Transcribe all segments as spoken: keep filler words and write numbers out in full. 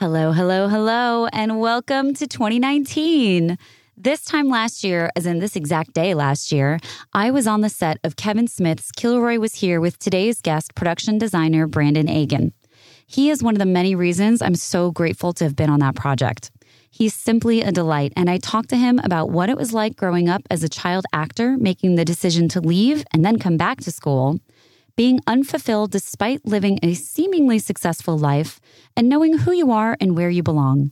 Hello, hello, hello, and welcome to twenty nineteen. This time last year, as in this exact day last year, I was on the set of Kevin Smith's Killaroy Was Here with today's guest, production designer Brandon Agin. He is one of the many reasons I'm so grateful to have been on that project. He's simply a delight, and I talked to him about what it was like growing up as a child actor, making the decision to leave and then come back to school, being unfulfilled despite living a seemingly successful life, and knowing who you are and where you belong.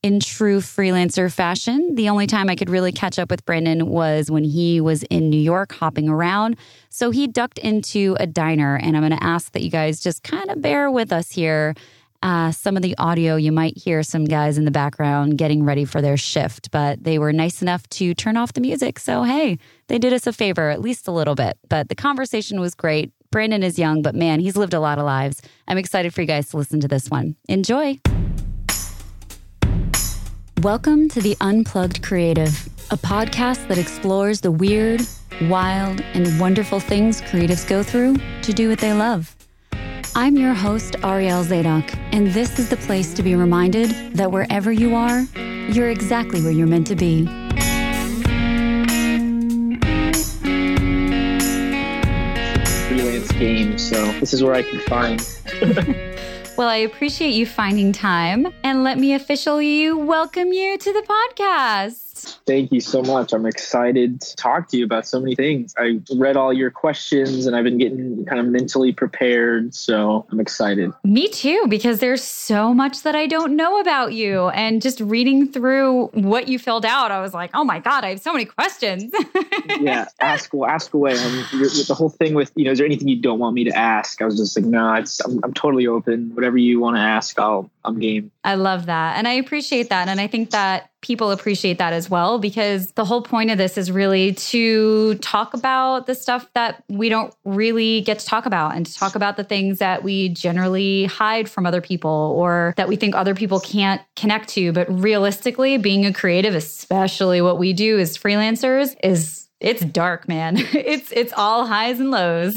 In true freelancer fashion, the only time I could really catch up with Brandon was when he was in New York hopping around. So he ducked into a diner, and I'm going to ask that you guys just kind of bear with us here. Uh, some of the audio, you might hear some guys in the background getting ready for their shift, but they were nice enough to turn off the music. So, hey, they did us a favor, at least a little bit. But the conversation was great. Brandon is young, but man, he's lived a lot of lives. I'm excited for you guys to listen to this one. Enjoy. Welcome to The Unplugged Creative, a podcast that explores the weird, wild, and wonderful things creatives go through to do what they love. I'm your host, Ariel Zadok, and this is the place to be reminded that wherever you are, you're exactly where you're meant to be. Brilliant game, so this is where I can find. Well, I appreciate you finding time, and let me officially welcome you to the podcast. Thank you so much. I'm excited to talk to you about so many things. I read all your questions, and I've been getting kind of mentally prepared, so I'm excited. Me too, because there's so much that I don't know about you, and just reading through what you filled out, I was like, oh my God, I have so many questions. Yeah, ask ask away. Um, with the whole thing with, you know, is there anything you don't want me to ask? I was just like, no, it's, I'm, I'm totally open. Whatever you want to ask, I'll, I'm game. I love that. And I appreciate that. And I think that people appreciate that as well, because the whole point of this is really to talk about the stuff that we don't really get to talk about, and to talk about the things that we generally hide from other people, or that we think other people can't connect to. But realistically, being a creative, especially what we do as freelancers, is it's dark, man. It's it's all highs and lows.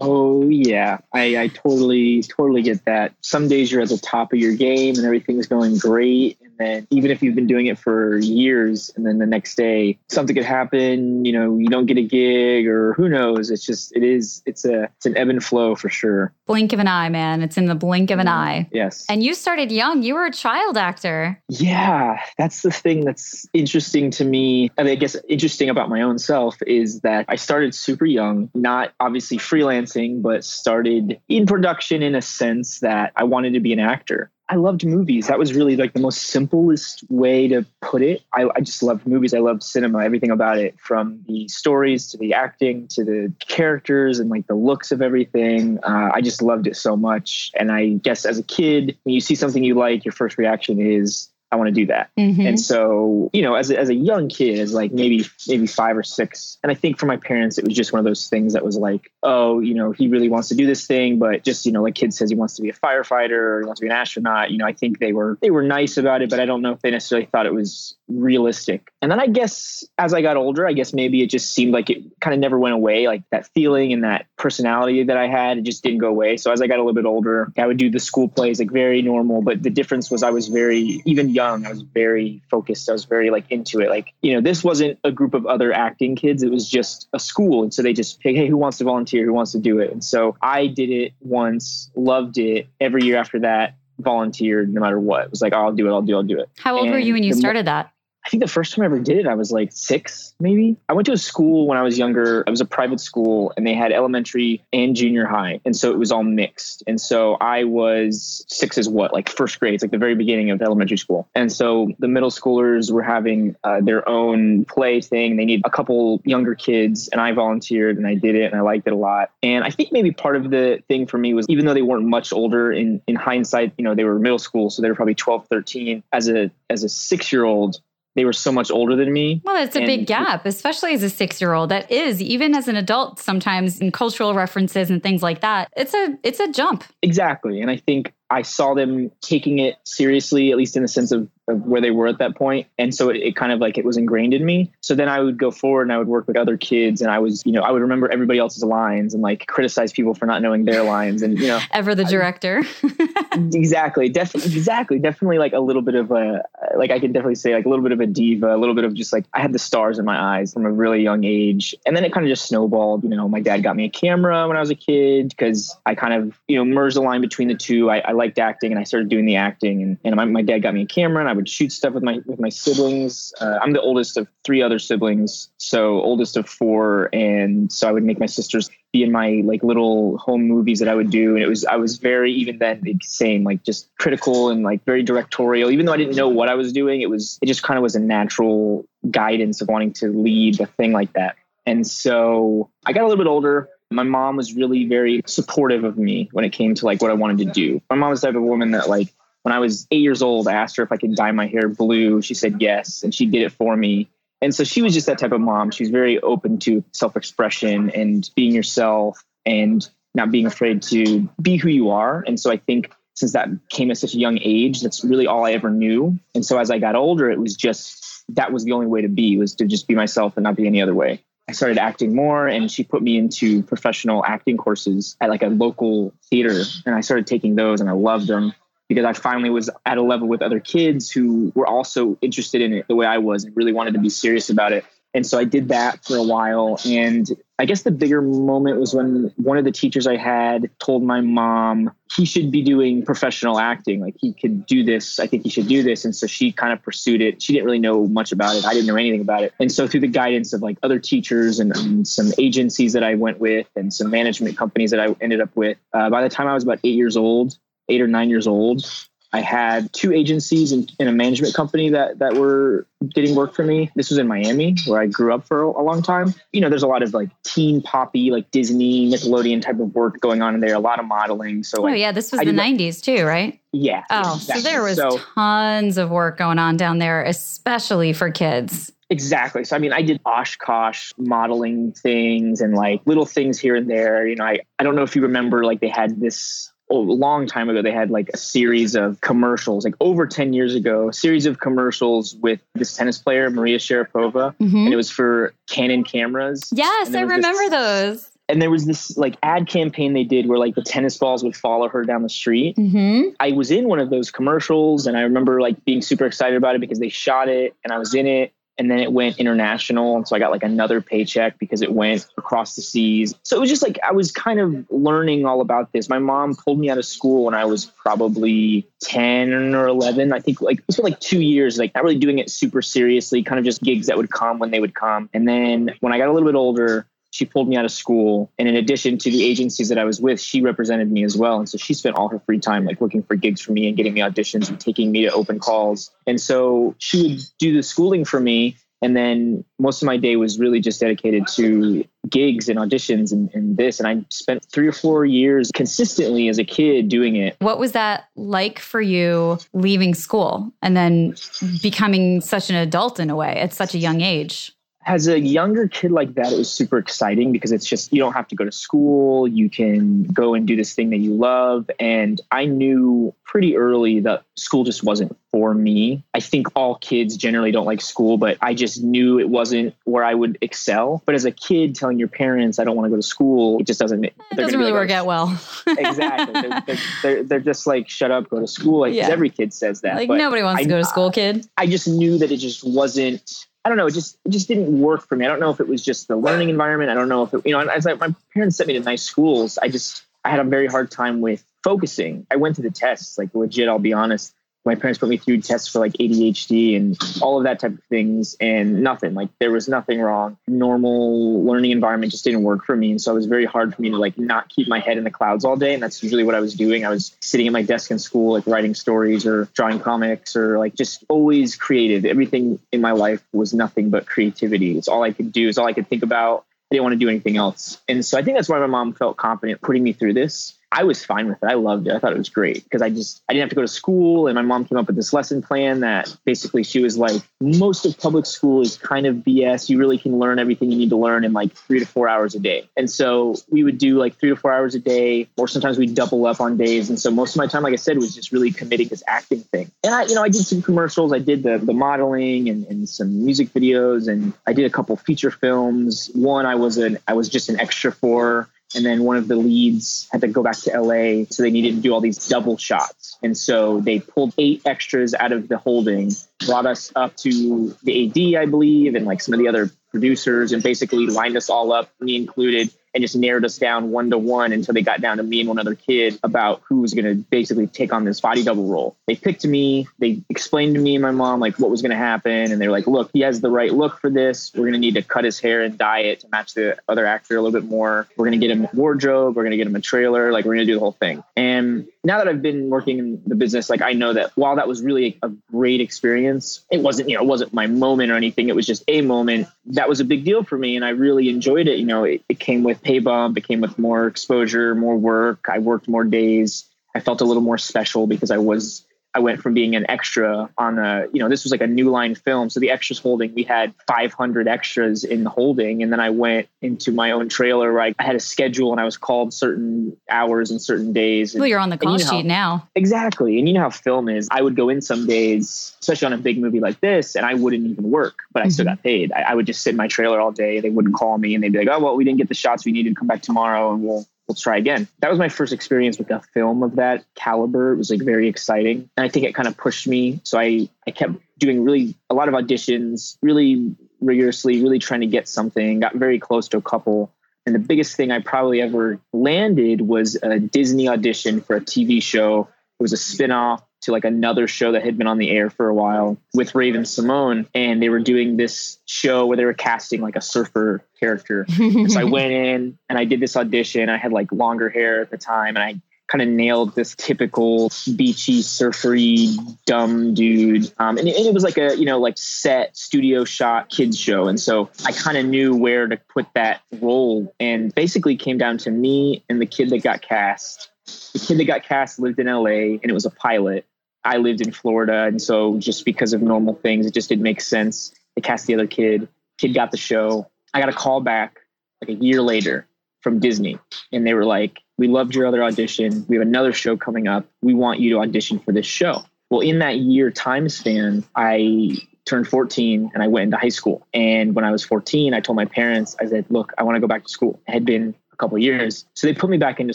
Oh, yeah. I, I totally, totally get that. Some days you're at the top of your game and everything's going great. And then even if you've been doing it for years, and then the next day something could happen, you know, you don't get a gig, or who knows. It's just, it is, it's a, it's an ebb and flow for sure. Blink of an eye, man. It's in the blink of an yeah. eye. Yes. And you started young. You were a child actor. Yeah. That's the thing that's interesting to me. I mean, I guess interesting about my own self is that I started super young, not obviously freelancing, but started in production in a sense that I wanted to be an actor. I loved movies. That was really like the most simplest way to put it. I, I just loved movies. I loved cinema, everything about it, from the stories to the acting to the characters and like the looks of everything. Uh, I just loved it so much. And I guess as a kid, when you see something you like, your first reaction is, I want to do that. Mm-hmm. And so, you know, as a, as a young kid, as like maybe, maybe five or six. And I think for my parents, it was just one of those things that was like, oh, you know, he really wants to do this thing, but just, you know, like kid says he wants to be a firefighter or he wants to be an astronaut. You know, I think they were, they were nice about it, but I don't know if they necessarily thought it was realistic. And then I guess as I got older, I guess maybe it just seemed like it kind of never went away. Like that feeling and that personality that I had, it just didn't go away. So as I got a little bit older, I would do the school plays, like very normal, but the difference was I was very, even young, I was very focused. I was very like into it. Like, you know, this wasn't a group of other acting kids. It was just a school. And so they just pick, hey, who wants to volunteer? Who wants to do it? And so I did it once, loved it. Every year after that, volunteered no matter what. It was like, oh, I'll do it. I'll do I'll do it. How old and were you when you started that? I think the first time I ever did it, I was like six, maybe. I went to a school when I was younger. It was a private school, and they had elementary and junior high. And so it was all mixed. And so I was six is what, like first grade. It's like the very beginning of the elementary school. And so the middle schoolers were having uh, their own play thing. They needed a couple younger kids, and I volunteered and I did it and I liked it a lot. And I think maybe part of the thing for me was, even though they weren't much older in, in hindsight, you know, they were middle school. So they were probably twelve, thirteen. As a, as a six-year-old, they were so much older than me. Well, that's a and big gap, especially as a six-year-old. That is, even as an adult, sometimes in cultural references and things like that, it's a it's a jump. Exactly. And I think I saw them taking it seriously, at least in the sense of of where they were at that point. And so it, it kind of like, it was ingrained in me. So then I would go forward and I would work with other kids, and I was, you know, I would remember everybody else's lines and like criticize people for not knowing their lines, and, you know, ever the director. I, exactly. Definitely. Exactly. Definitely like a little bit of a, like, I can definitely say like a little bit of a diva, a little bit of just like, I had the stars in my eyes from a really young age. And then it kind of just snowballed. You know, my dad got me a camera when I was a kid because I kind of, you know, merged the line between the two. I, I liked acting and I started doing the acting, and, and my, my dad got me a camera, and I would shoot stuff with my, with my siblings. Uh, I'm the oldest of three other siblings. So oldest of four. And so I would make my sisters be in my like little home movies that I would do. And it was, I was very, even then, same, like just critical and like very directorial, even though I didn't know what I was doing. It was, it just kind of was a natural guidance of wanting to lead a thing like that. And so I got a little bit older. My mom was really very supportive of me when it came to like what I wanted to do. My mom was the type of woman that like, when I was eight years old, I asked her if I could dye my hair blue. She said yes, and she did it for me. And so she was just that type of mom. She was very open to self-expression and being yourself and not being afraid to be who you are. And so I think since that came at such a young age, that's really all I ever knew. And so as I got older, it was just, that was the only way to be, was to just be myself and not be any other way. I started acting more, and she put me into professional acting courses at like a local theater. And I started taking those, and I loved them, because I finally was at a level with other kids who were also interested in it the way I was and really wanted to be serious about it. And so I did that for a while. And I guess the bigger moment was when one of the teachers I had told my mom, he should be doing professional acting. Like, he could do this. I think he should do this. And so she kind of pursued it. She didn't really know much about it. I didn't know anything about it. And so through the guidance of like other teachers and, and some agencies that I went with and some management companies that I ended up with, uh, by the time I was about eight years old, eight or nine years old, I had two agencies and, and a management company that that were getting work for me. This was in Miami, where I grew up for a, a long time. You know, there's a lot of like teen poppy, like Disney, Nickelodeon type of work going on in there. A lot of modeling. So, oh like, yeah, this was I the nineties too, right? Yeah. Oh, exactly. So there was so, tons of work going on down there, especially for kids. Exactly. So, I mean, I did Oshkosh modeling things and like little things here and there. You know, I, I don't know if you remember, like they had this... Oh, a long time ago, they had like a series of commercials, like over ten years ago, a series of commercials with this tennis player, Maria Sharapova, mm-hmm. and it was for Canon cameras. Yes, I remember this, those. And there was this like ad campaign they did where like the tennis balls would follow her down the street. Mm-hmm. I was in one of those commercials, and I remember like being super excited about it because they shot it and I was in it. And then it went international. And so I got like another paycheck because it went across the seas. So it was just like, I was kind of learning all about this. My mom pulled me out of school when I was probably ten or eleven. I think like, it was for like two years, like not really doing it super seriously, kind of just gigs that would come when they would come. And then when I got a little bit older, she pulled me out of school. And in addition to the agencies that I was with, she represented me as well. And so she spent all her free time like looking for gigs for me and getting me auditions and taking me to open calls. And so she would do the schooling for me. And then most of my day was really just dedicated to gigs and auditions and, and this. And I spent three or four years consistently as a kid doing it. What was that like for you, leaving school and then becoming such an adult in a way at such a young age? As a younger kid like that, it was super exciting because it's just, you don't have to go to school. You can go and do this thing that you love. And I knew pretty early that school just wasn't for me. I think all kids generally don't like school, but I just knew it wasn't where I would excel. But as a kid telling your parents, I don't want to go to school, it just doesn't, it doesn't really like, work out well. Exactly. They're, they're, they're, they're just like, shut up, go to school. Like, yeah. Every kid says that. Like, but nobody wants I, to go to school, kid. I just knew that it just wasn't... I don't know. It just it just didn't work for me. I don't know if it was just the learning environment. I don't know if it, you know, as I, my parents sent me to nice schools, I just, I had a very hard time with focusing. I went to the tests, like legit, I'll be honest. My parents put me through tests for like A D H D and all of that type of things, and nothing, like there was nothing wrong. Normal learning environment just didn't work for me. And so it was very hard for me to like not keep my head in the clouds all day. And that's usually what I was doing. I was sitting at my desk in school, like writing stories or drawing comics or like just always creative. Everything in my life was nothing but creativity. It's all I could do. It's all I could think about. I didn't want to do anything else. And so I think that's why my mom felt confident putting me through this. I was fine with it. I loved it. I thought it was great because I just, I didn't have to go to school. And my mom came up with this lesson plan that basically she was like, most of public school is kind of B S. You really can learn everything you need to learn in like three to four hours a day. And so we would do like three to four hours a day, or sometimes we double up on days. And so most of my time, like I said, was just really committing this acting thing. And I, you know, I did some commercials. I did the, the modeling and, and some music videos. And I did a couple feature films. One, I was an, I was just an extra for, and then one of the leads had to go back to L A, so they needed to do all these double shots. And so they pulled eight extras out of the holding, brought us up to the A D, I believe, and like some of the other producers, and basically lined us all up, me included, and just narrowed us down one to one until they got down to me and one other kid about who was going to basically take on this body double role. They picked me. They explained to me and my mom like what was going to happen. And they were like, look, he has the right look for this. We're going to need to cut his hair and dye it to match the other actor a little bit more. We're going to get him a wardrobe. We're going to get him a trailer. Like, we're going to do the whole thing. And now that I've been working in the business, like, I know that while that was really a great experience, it wasn't, you know, it wasn't my moment or anything. It was just a moment that was a big deal for me. And I really enjoyed it. You know, it, it came with pay bump, it came with more exposure, more work. I worked more days. I felt a little more special because I was, I went from being an extra on a, you know, this was like a New Line film. So the extras holding, we had five hundred extras in the holding. And then I went into my own trailer where I, I had a schedule and I was called certain hours and certain days. Well, you're on the call sheet you know how, now. Exactly. And you know how film is. I would go in some days, especially on a big movie like this, and I wouldn't even work, but I mm-hmm. still got paid. I, I would just sit in my trailer all day. They wouldn't call me and they'd be like, oh, well, we didn't get the shots we needed. Come back tomorrow and we'll We'll try again. That was my first experience with a film of that caliber. It was like very exciting. And I think it kind of pushed me. So I, I kept doing really a lot of auditions, really rigorously, really trying to get something, got very close to a couple. And the biggest thing I probably ever landed was a Disney audition for a T V show. It was a spinoff to like another show that had been on the air for a while with Raven-Symoné. And they were doing this show where they were casting like a surfer character. So I went in and I did this audition. I had like longer hair at the time. And I kind of nailed this typical beachy, surfery, dumb dude. Um, and, it, and it was like a, you know, like set studio shot kids show. And so I kind of knew where to put that role. And basically came down to me and the kid that got cast. The kid that got cast lived in L A and it was a pilot. I lived in Florida. And so just because of normal things, it just didn't make sense. They cast the other kid. Kid got the show. I got a call back like a year later from Disney. And they were like, we loved your other audition. We have another show coming up. We want you to audition for this show. Well, in that year time span, I turned fourteen and I went into high school. And when I was fourteen, I told my parents, I said, look, I want to go back to school. I had been a couple of years. So they put me back into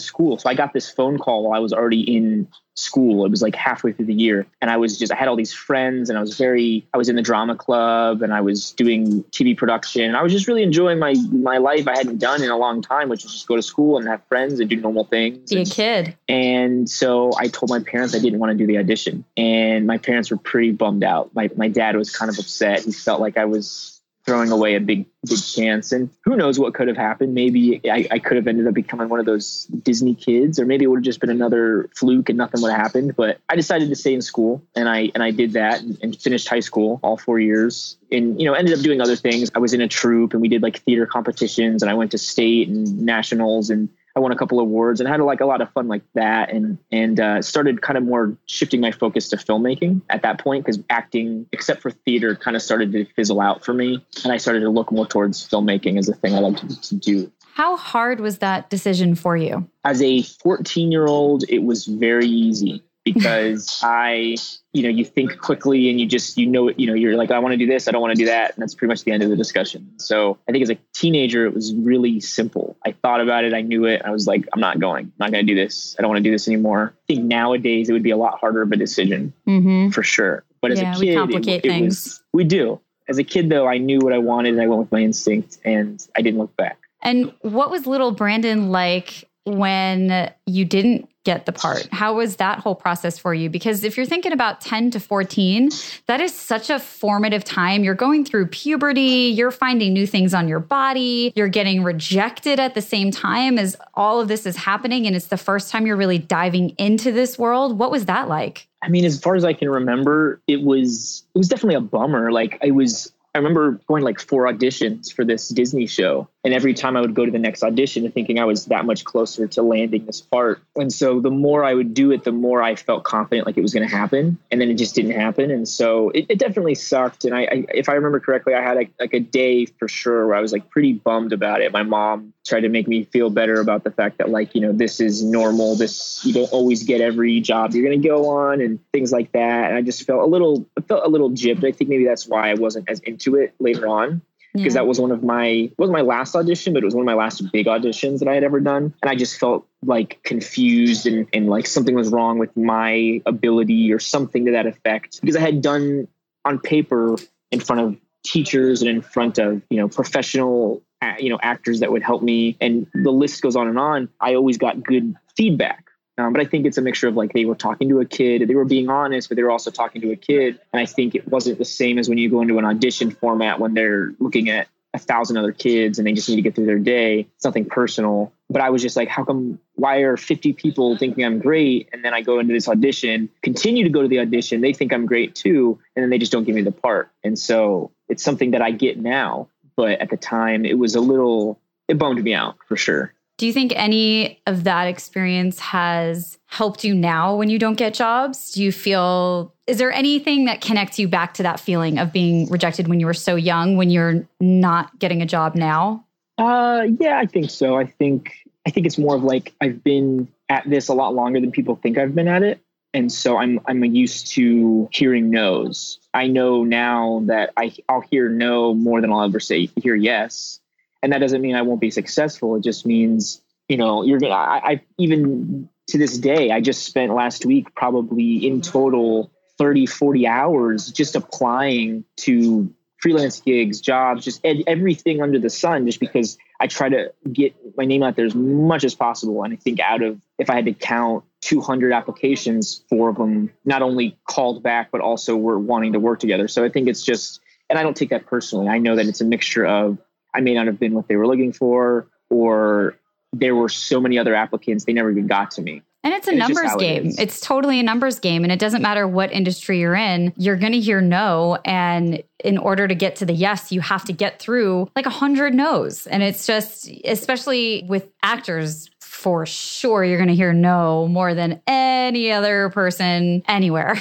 school. So I got this phone call while I was already in school. It was like halfway through the year. And I was just, I had all these friends and I was very, I was in the drama club and I was doing T V production. And I was just really enjoying my, my life I hadn't done in a long time, which was just go to school and have friends and do normal things. Be a kid. And so I told my parents I didn't want to do the audition. And my parents were pretty bummed out. My, my dad was kind of upset. He felt like I was throwing away a big, big chance. And who knows what could have happened. Maybe I, I could have ended up becoming one of those Disney kids, or maybe it would have just been another fluke and nothing would have happened. But I decided to stay in school and I, and I did that and, and finished high school all four years and, you know, ended up doing other things. I was in a troupe and we did like theater competitions and I went to state and nationals and I won a couple of awards and had like a lot of fun like that. And, and, uh, started kind of more shifting my focus to filmmaking at that point, because acting, except for theater, kind of started to fizzle out for me. And I started to look more towards filmmaking as a thing I like to, to do. How hard was that decision for you? As a fourteen year old, it was very easy because I, you know, you think quickly and you just, you know, you know, you're like, I want to do this. I don't want to do that. And that's pretty much the end of the discussion. So I think as a teenager, it was really simple. I thought about it. I knew it. I was like, I'm not going, I'm not going to do this. I don't want to do this anymore. I think nowadays it would be a lot harder of a decision mm-hmm. for sure. But as yeah, a kid, we complicate it, it things. Was, we do. As a kid though, I knew what I wanted and I went with my instinct and I didn't look back. And what was little Brandon like when you didn't get the part? How was that whole process for you? Because if you're thinking about ten to fourteen, that is such a formative time. You're going through puberty, you're finding new things on your body, you're getting rejected at the same time as all of this is happening. And it's the first time you're really diving into this world. What was that like? I mean, as far as I can remember, it was, it was definitely a bummer. Like I was, I remember going like four auditions for this Disney show. And every time I would go to the next audition thinking I was that much closer to landing this part. And so the more I would do it, the more I felt confident like it was going to happen. And then it just didn't happen. And so it, it definitely sucked. And I, I, if I remember correctly, I had a, like a day for sure where I was like pretty bummed about it. My mom tried to make me feel better about the fact that like, you know, this is normal. This, you don't always get every job you're going to go on and things like that. And I just felt a little, I felt a little gypped. I think maybe that's why I wasn't as into it later on. Because yeah. that was one of my, it wasn't my last audition, but it was one of my last big auditions that I had ever done. And I just felt like confused and, and like something was wrong with my ability or something to that effect. Because I had done on paper in front of teachers and in front of, you know, professional, you know, actors that would help me. And the list goes on and on. I always got good feedback. Um, but I think it's a mixture of like they were talking to a kid, they were being honest, but they were also talking to a kid. And I think it wasn't the same as when you go into an audition format when they're looking at a thousand other kids and they just need to get through their day. It's nothing personal. But I was just like, how come, why are fifty people thinking I'm great? And then I go into this audition, continue to go to the audition. They think I'm great too. And then they just don't give me the part. And so it's something that I get now. But at the time, it was a little, it bummed me out for sure. Do you think any of that experience has helped you now when you don't get jobs? Do you feel, is there anything that connects you back to that feeling of being rejected when you were so young, when you're not getting a job now? Uh, yeah, I think so. I think, I think it's more of like, I've been at this a lot longer than people think I've been at it. And so I'm, I'm used to hearing no's. I know now that I, I'll hear no more than I'll ever say hear yes. And that doesn't mean I won't be successful. It just means, you know, you're gonna, I, I even to this day, I just spent last week probably in total thirty, forty hours just applying to freelance gigs, jobs, just ed- everything under the sun, just because I try to get my name out there as much as possible. And I think out of, if I had to count two hundred applications, four of them not only called back, but also were wanting to work together. So I think it's just, and I don't take that personally. I know that it's a mixture of, I may not have been what they were looking for, or there were so many other applicants, they never even got to me. And it's a and numbers it's game. It it's totally a numbers game. And it doesn't matter what industry you're in, you're going to hear no. And in order to get to the yes, you have to get through like a hundred no's. And it's just, especially with actors, for sure, you're going to hear no more than any other person anywhere.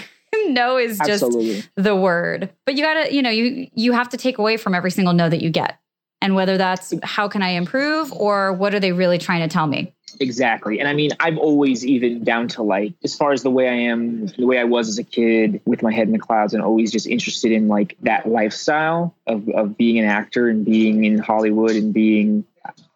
No is just Absolutely. the word. But you got to, you know, you you have to take away from every single no that you get. And whether that's how can I improve or what are they really trying to tell me? Exactly. And I mean, I've always even down to like, as far as the way I am, the way I was as a kid with my head in the clouds and always just interested in like that lifestyle of, of being an actor and being in Hollywood and being,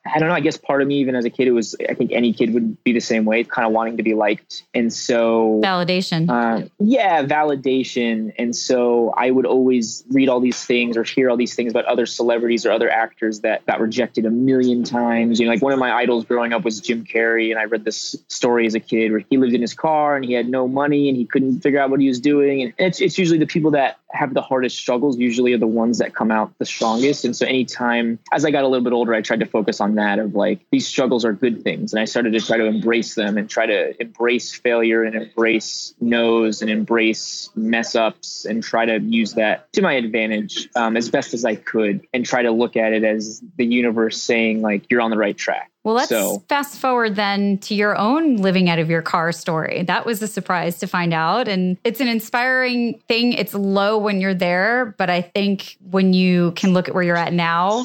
I don't know, I guess part of me, even as a kid, it was, I think any kid would be the same way, kind of wanting to be liked. And so validation. Uh, yeah, validation. And so I would always read all these things or hear all these things about other celebrities or other actors that got rejected a million times. You know, like one of my idols growing up was Jim Carrey. And I read this story as a kid where he lived in his car and he had no money and he couldn't figure out what he was doing. And it's, it's usually the people that have the hardest struggles usually are the ones that come out the strongest. And so anytime, as I got a little bit older, I tried to focus on that of like, these struggles are good things. And I started to try to embrace them and try to embrace failure and embrace no's and embrace mess ups and try to use that to my advantage um, as best as I could and try to look at it as the universe saying like, you're on the right track. Well, let's so. fast forward then to your own living out of your car story. That was a surprise to find out. And it's an inspiring thing. It's low when you're there, but I think when you can look at where you're at now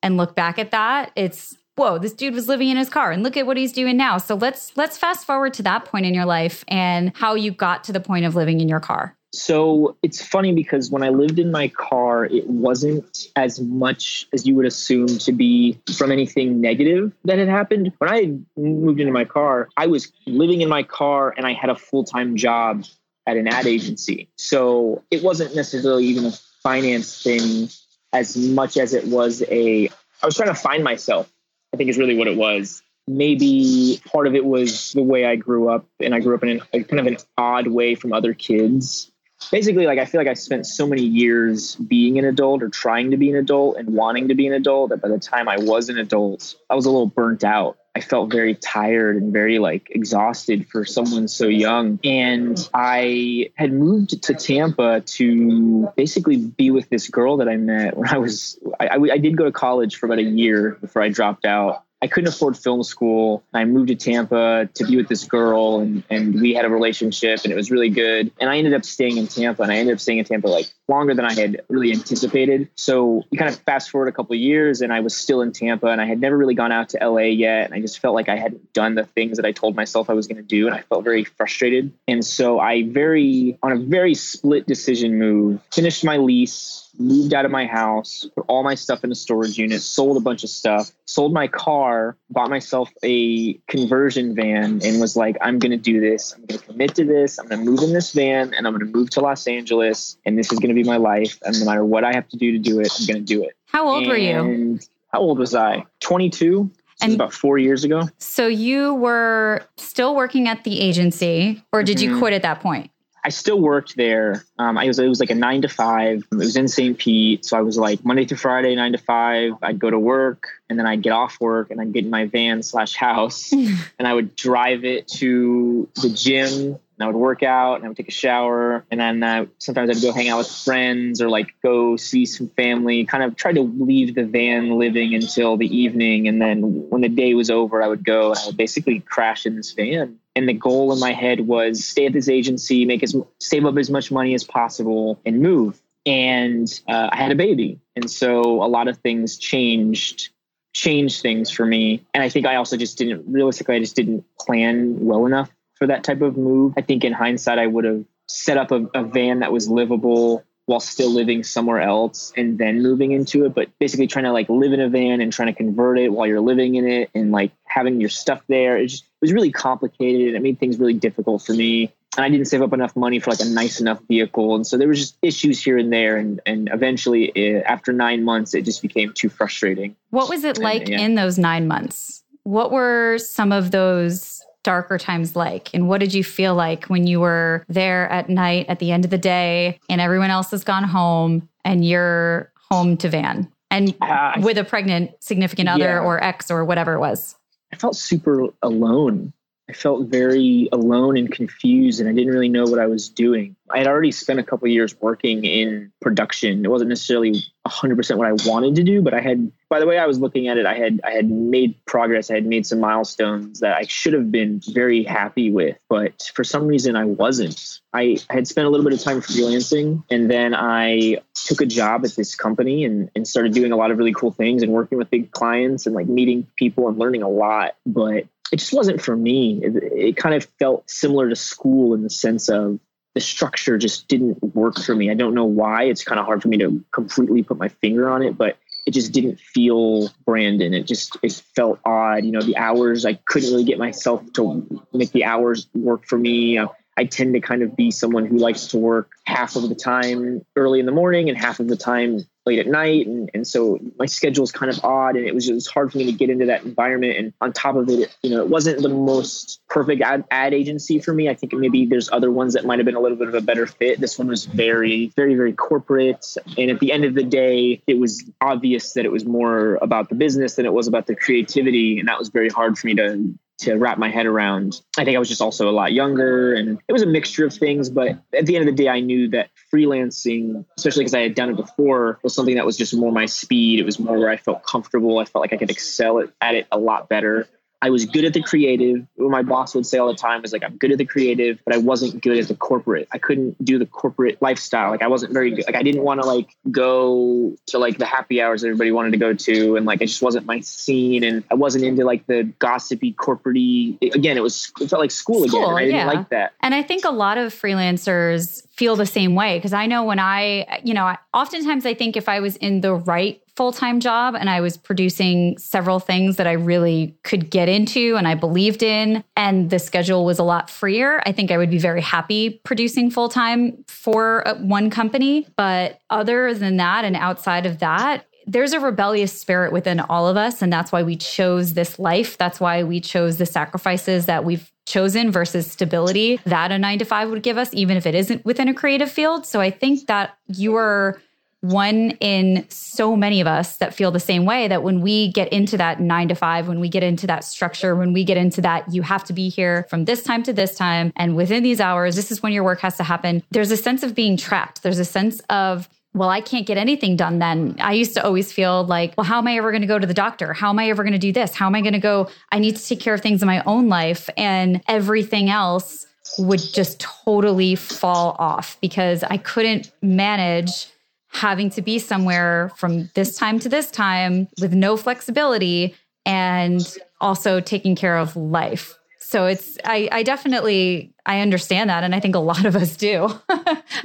and look back at that, it's, whoa, this dude was living in his car and look at what he's doing now. So let's let's fast forward to that point in your life and how you got to the point of living in your car. So it's funny because when I lived in my car, it wasn't as much as you would assume to be from anything negative that had happened. When I moved into my car, I was living in my car and I had a full-time job at an ad agency. So it wasn't necessarily even a finance thing as much as it was a, I was trying to find myself, I think is really what it was. Maybe part of it was the way I grew up, and I grew up in an, kind of an odd way from other kids. basically, like, I feel like I spent so many years being an adult or trying to be an adult and wanting to be an adult that by the time I was an adult, I was a little burnt out. I felt very tired and very, like, exhausted for someone so young. And I had moved to Tampa to basically be with this girl that I met when I was, I, I, I did go to college for about a year before I dropped out. I couldn't afford film school. I moved to Tampa to be with this girl, and, and we had a relationship, and it was really good. And I ended up staying in Tampa, and I ended up staying in Tampa like longer than I had really anticipated. So you kind of fast forward a couple of years, and I was still in Tampa, and I had never really gone out to L A yet. And I just felt like I hadn't done the things that I told myself I was going to do, and I felt very frustrated. And so I very, on a very split decision move, finished my lease, moved out of my house, put all my stuff in a storage unit, sold a bunch of stuff, sold my car, bought myself a conversion van, and was like, I'm going to do this. I'm going to commit to this. I'm going to move in this van, and I'm going to move to Los Angeles. And this is going to be my life. And no matter what I have to do to do it, I'm going to do it. How old and were you? How old was I? twenty-two. So and about four years ago. So you were still working at the agency, or did mm-hmm. you quit at that point? I still worked there. Um, I was, it was like a nine to five. It was in Saint Pete. So I was like Monday through Friday, nine to five. I'd go to work, and then I'd get off work, and I'd get in my van slash house and I would drive it to the gym, and I would work out, and I would take a shower. And then uh, sometimes I'd go hang out with friends, or like go see some family, kind of try to leave the van living until the evening. And then when the day was over, I would go, and I would basically crash in this van. And the goal in my head was stay at this agency, make as save up as much money as possible, and move. And uh, I had a baby. And so a lot of things changed, changed things for me. And I think I also just didn't, realistically, I just didn't plan well enough for that type of move. I think in hindsight, I would have set up a, a van that was livable while still living somewhere else and then moving into it. But basically trying to like live in a van and trying to convert it while you're living in it and like having your stuff there. It just it was really complicated, and it made things really difficult for me. And I didn't save up enough money for like a nice enough vehicle. And so there was just issues here and there. And, and eventually it, after nine months, it just became too frustrating. What was it like and, yeah. in those nine months? What were some of those darker times like? And what did you feel like when you were there at night at the end of the day and everyone else has gone home and you're home to van and uh, with a pregnant significant other yeah. or ex or whatever it was? I felt super alone. I felt very alone and confused, and I didn't really know what I was doing. I had already spent a couple of years working in production. It wasn't necessarily one hundred percent what I wanted to do, but I had, by the way I was looking at it, I had I had made progress. I had made some milestones that I should have been very happy with, but for some reason I wasn't. I had spent a little bit of time freelancing, and then I took a job at this company and, and started doing a lot of really cool things and working with big clients and like meeting people and learning a lot, but it just wasn't for me. It, it kind of felt similar to school in the sense of the structure just didn't work for me. I don't know why. It's kind of hard for me to completely put my finger on it, but it just didn't feel Brandon. It just, it felt odd. You know, the hours, I couldn't really get myself to make the hours work for me. I, I tend to kind of be someone who likes to work half of the time early in the morning and half of the time late at night. And, and so my schedule is kind of odd, and it was just hard for me to get into that environment. And on top of it, you know, it wasn't the most perfect ad, ad agency for me. I think maybe there's other ones that might've been a little bit of a better fit. This one was very, very, very corporate. And at the end of the day, it was obvious that it was more about the business than it was about the creativity. And that was very hard for me to to wrap my head around. I think I was just also a lot younger, and it was a mixture of things. But at the end of the day, I knew that freelancing, especially because I had done it before, was something that was just more my speed. It was more where I felt comfortable. I felt like I could excel at it a lot better. I was good at the creative. What my boss would say all the time was like, I'm good at the creative, but I wasn't good at the corporate. I couldn't do the corporate lifestyle. Like I wasn't very good. Like I didn't want to like go to like the happy hours that everybody wanted to go to. And like, it just wasn't my scene. And I wasn't into like the gossipy, corporate-y. It, again, it was, it felt like school, school again. I didn't yeah. like that. And I think a lot of freelancers feel the same way. Cause I know when I, you know, I, oftentimes I think if I was in the right full-time job and I was producing several things that I really could get into and I believed in, and the schedule was a lot freer, I think I would be very happy producing full-time for one company. But other than that and outside of that, there's a rebellious spirit within all of us. And that's why we chose this life. That's why we chose the sacrifices that we've chosen versus stability that a nine to five would give us, even if it isn't within a creative field. So I think that you are one in so many of us that feel the same way, that when we get into that nine to five, when we get into that structure, when we get into that, you have to be here from this time to this time. And within these hours, this is when your work has to happen. There's a sense of being trapped. There's a sense of, well, I can't get anything done then. I used to always feel like, well, how am I ever going to go to the doctor? How am I ever going to do this? How am I going to go? I need to take care of things in my own life, and everything else would just totally fall off because I couldn't manage having to be somewhere from this time to this time with no flexibility and also taking care of life. So it's, I, I definitely, I understand that. And I think a lot of us do.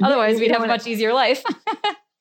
Otherwise, we'd have a much easier life.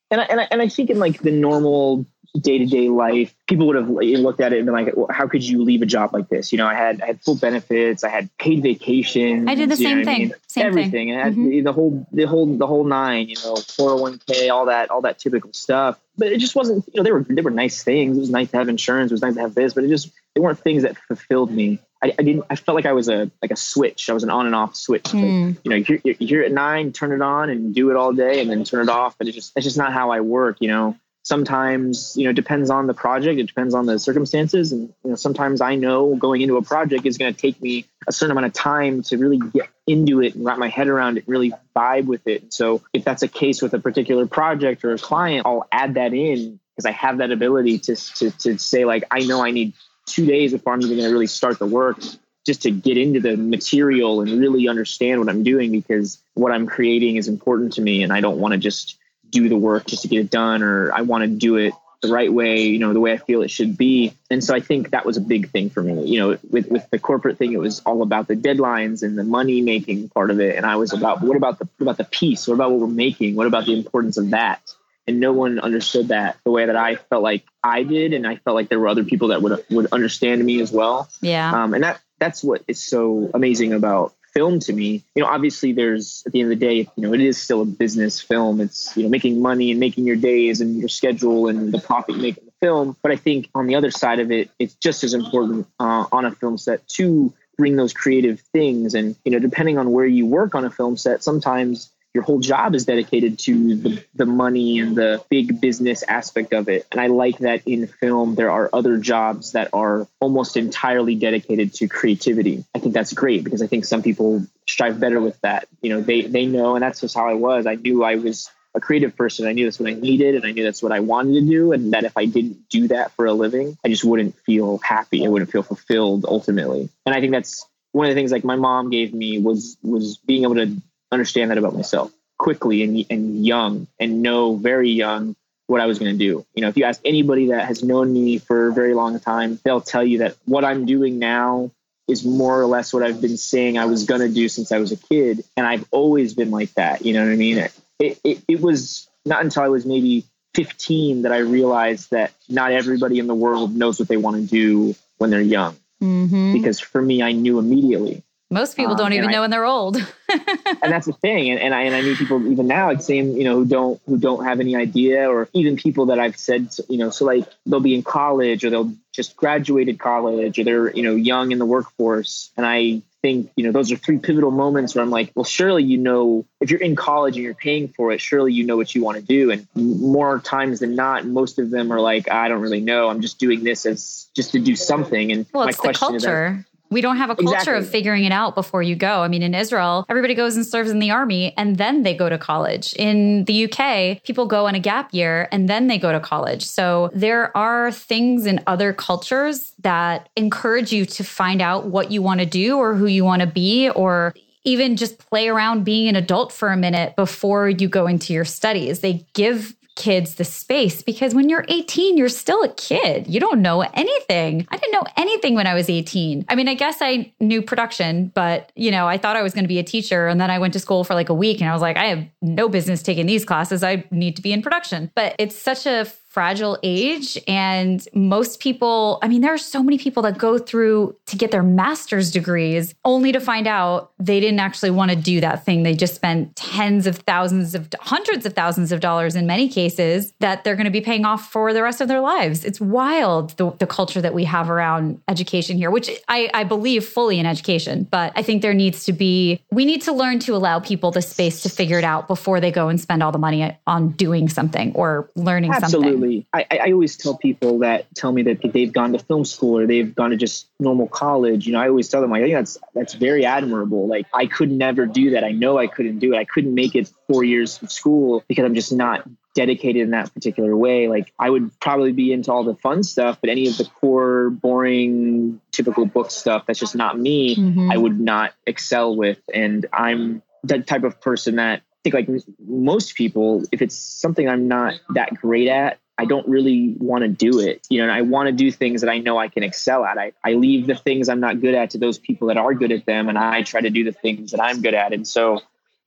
and, I, and, I, and I think in like the normal day-to-day life, people would have looked at it and been like, well, how could you leave a job like this? You know, I had I had full benefits. I had paid vacations. I did the same thing. I mean? Same Everything. Thing. And I had mm-hmm. the whole, the whole, the whole nine, you know, four oh one k, all that, all that typical stuff. But it just wasn't, you know, they were, they were nice things. It was nice to have insurance. It was nice to have this, but it just, they weren't things that fulfilled me. I, I didn't. I felt like I was a like a switch. I was an on and off switch. Mm. Like, you know, you're, you're here at nine, turn it on and do it all day, and then turn it off. But it's just it's just not how I work. You know, sometimes you know it depends on the project. It depends on the circumstances, and you know sometimes I know going into a project is going to take me a certain amount of time to really get into it and wrap my head around it, really vibe with it. And so if that's a case with a particular project or a client, I'll add that in because I have that ability to to to say like I know I need two days before I'm even going to really start the work just to get into the material and really understand what I'm doing, because what I'm creating is important to me. And I don't want to just do the work just to get it done, or I want to do it the right way, you know, the way I feel it should be. And so I think that was a big thing for me, you know, with, with the corporate thing, it was all about the deadlines and the money making part of it. And I was about, what about the, what about the piece? What about what we're making? What about the importance of that? And no one understood that the way that I felt like I did. And I felt like there were other people that would would understand me as well. Yeah. Um, and that that's what is so amazing about film to me. You know, obviously there's, at the end of the day, you know, it is still a business film. It's, you know, making money and making your days and your schedule and the profit you make in the film. But I think on the other side of it, it's just as important uh, on a film set to bring those creative things. And, you know, depending on where you work on a film set, sometimes your whole job is dedicated to the, the money and the big business aspect of it. And I like that in film, there are other jobs that are almost entirely dedicated to creativity. I think that's great because I think some people strive better with that. You know, they, they know, and that's just how I was. I knew I was a creative person. I knew that's what I needed. And I knew that's what I wanted to do. And that if I didn't do that for a living, I just wouldn't feel happy. I wouldn't feel fulfilled ultimately. And I think that's one of the things like my mom gave me was, was being able to understand that about myself quickly and and young and know very young what I was going to do. You know, if you ask anybody that has known me for a very long time, they'll tell you that what I'm doing now is more or less what I've been saying I was going to do since I was a kid. And I've always been like that. You know what I mean? It, it, it was not until I was maybe fifteen that I realized that not everybody in the world knows what they want to do when they're young. Mm-hmm. Because for me, I knew immediately. Most people don't um, even I, know when they're old. And that's the thing. And, and I and I knew people even now, like same, you know, who don't who don't have any idea, or even people that I've said, you know, so like they'll be in college or they'll just graduated college or they're, you know, young in the workforce. And I think, you know, those are three pivotal moments where I'm like, well, surely, you know, if you're in college and you're paying for it, surely, you know what you want to do. And more times than not, most of them are like, I don't really know. I'm just doing this as just to do something. And well, my it's question the culture. Is, we don't have a culture exactly. of figuring it out before you go. I mean, in Israel, everybody goes and serves in the army and then they go to college. In the U K, people go on a gap year and then they go to college. So there are things in other cultures that encourage you to find out what you want to do or who you want to be, or even just play around being an adult for a minute before you go into your studies. They give kids the space because when you're eighteen, you're still a kid. You don't know anything. I didn't know anything when I was eighteen. I mean, I guess I knew production, but you know, I thought I was going to be a teacher. And then I went to school for like a week and I was like, I have no business taking these classes. I need to be in production. But it's such a fragile age. And most people, I mean, there are so many people that go through to get their master's degrees only to find out they didn't actually want to do that thing. They just spent tens of thousands of hundreds of thousands of dollars in many cases that they're going to be paying off for the rest of their lives. It's wild, the, the culture that we have around education here, which I, I believe fully in education. But I think there needs to be, we need to learn to allow people the space to figure it out before they go and spend all the money on doing something or learning Absolutely. something. I, I always tell people that tell me that they've gone to film school or they've gone to just normal college. You know, I always tell them, like, I think that's that's very admirable. Like, I could never do that. I know I couldn't do it. I couldn't make it four years of school because I'm just not dedicated in that particular way. Like, I would probably be into all the fun stuff, but any of the core, boring, typical book stuff that's just not me, mm-hmm. I would not excel with. And I'm that type of person that I think, like most people, if it's something I'm not that great at, I don't really want to do it. You know, and I want to do things that I know I can excel at. I, I leave the things I'm not good at to those people that are good at them. And I try to do the things that I'm good at. And so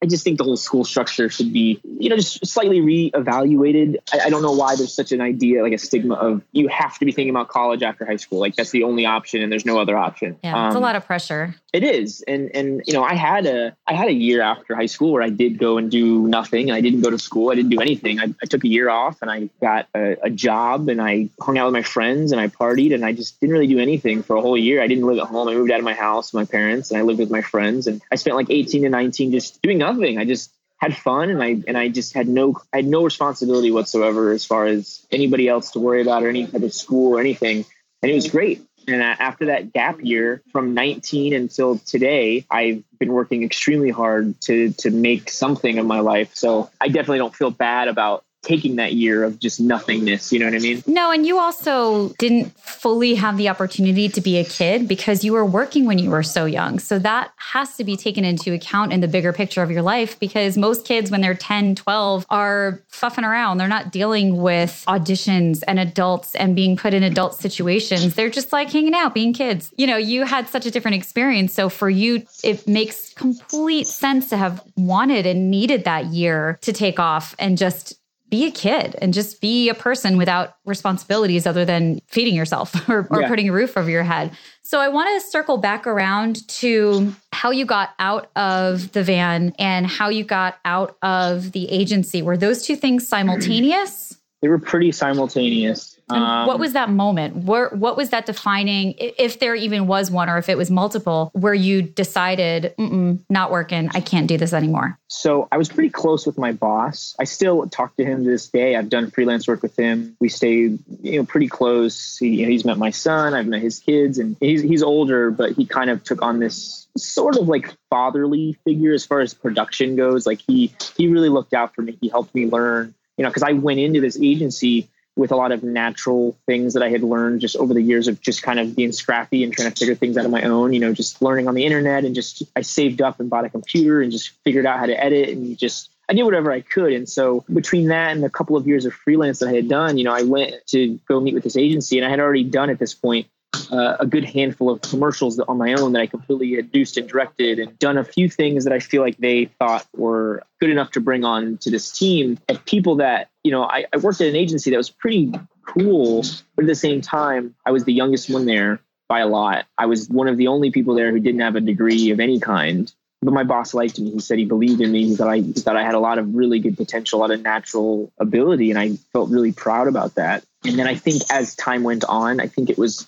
I just think the whole school structure should be, you know, just slightly reevaluated. I, I don't know why there's such an idea, like a stigma of you have to be thinking about college after high school. Like, that's the only option and there's no other option. Yeah, it's um, a lot of pressure. It is. And, and, you know, I had a, I had a year after high school where I did go and do nothing. And I didn't go to school. I didn't do anything. I, I took a year off and I got a, a job and I hung out with my friends and I partied and I just didn't really do anything for a whole year. I didn't live at home. I moved out of my house with my parents and I lived with my friends and I spent like eighteen and nineteen just doing nothing. Nothing. I just had fun, and I and I just had no I had no responsibility whatsoever as far as anybody else to worry about or any type of school or anything. And it was great. And after that gap year, from nineteen until today, I've been working extremely hard to to make something of my life. So I definitely don't feel bad about taking that year of just nothingness. You know what I mean? No. And you also didn't fully have the opportunity to be a kid because you were working when you were so young. So that has to be taken into account in the bigger picture of your life, because most kids when they're ten, twelve are fuffing around. They're not dealing with auditions and adults and being put in adult situations. They're just like hanging out, being kids. You know, you had such a different experience. So for you, it makes complete sense to have wanted and needed that year to take off and just be a kid and just be a person without responsibilities other than feeding yourself or, or yeah. putting a roof over your head. So I want to circle back around to how you got out of the van and how you got out of the agency. Were those two things simultaneous? They were pretty simultaneous. Um, what was that moment? Where, what was that defining, if there even was one or if it was multiple, where you decided, mm-mm, not working, I can't do this anymore? So I was pretty close with my boss. I still talk to him to this day. I've done freelance work with him. We stayed, you know, pretty close. He, you know, he's met my son. I've met his kids. And he's, he's older, but he kind of took on this sort of like fatherly figure as far as production goes. Like he, he really looked out for me. He helped me learn, you know, because I went into this agency with a lot of natural things that I had learned just over the years of just kind of being scrappy and trying to figure things out on my own, you know, just learning on the internet and just, I saved up and bought a computer and just figured out how to edit and just, I did whatever I could. And so between that and a couple of years of freelance that I had done, you know, I went to go meet with this agency and I had already done at this point Uh, a good handful of commercials on my own that I completely produced and directed and done a few things that I feel like they thought were good enough to bring on to this team of people that, you know, I, I worked at an agency that was pretty cool, but at the same time, I was the youngest one there by a lot. I was one of the only people there who didn't have a degree of any kind, but my boss liked me. He said he believed in me. He thought I, he thought I had a lot of really good potential, a lot of natural ability, and I felt really proud about that. And then I think as time went on, I think it was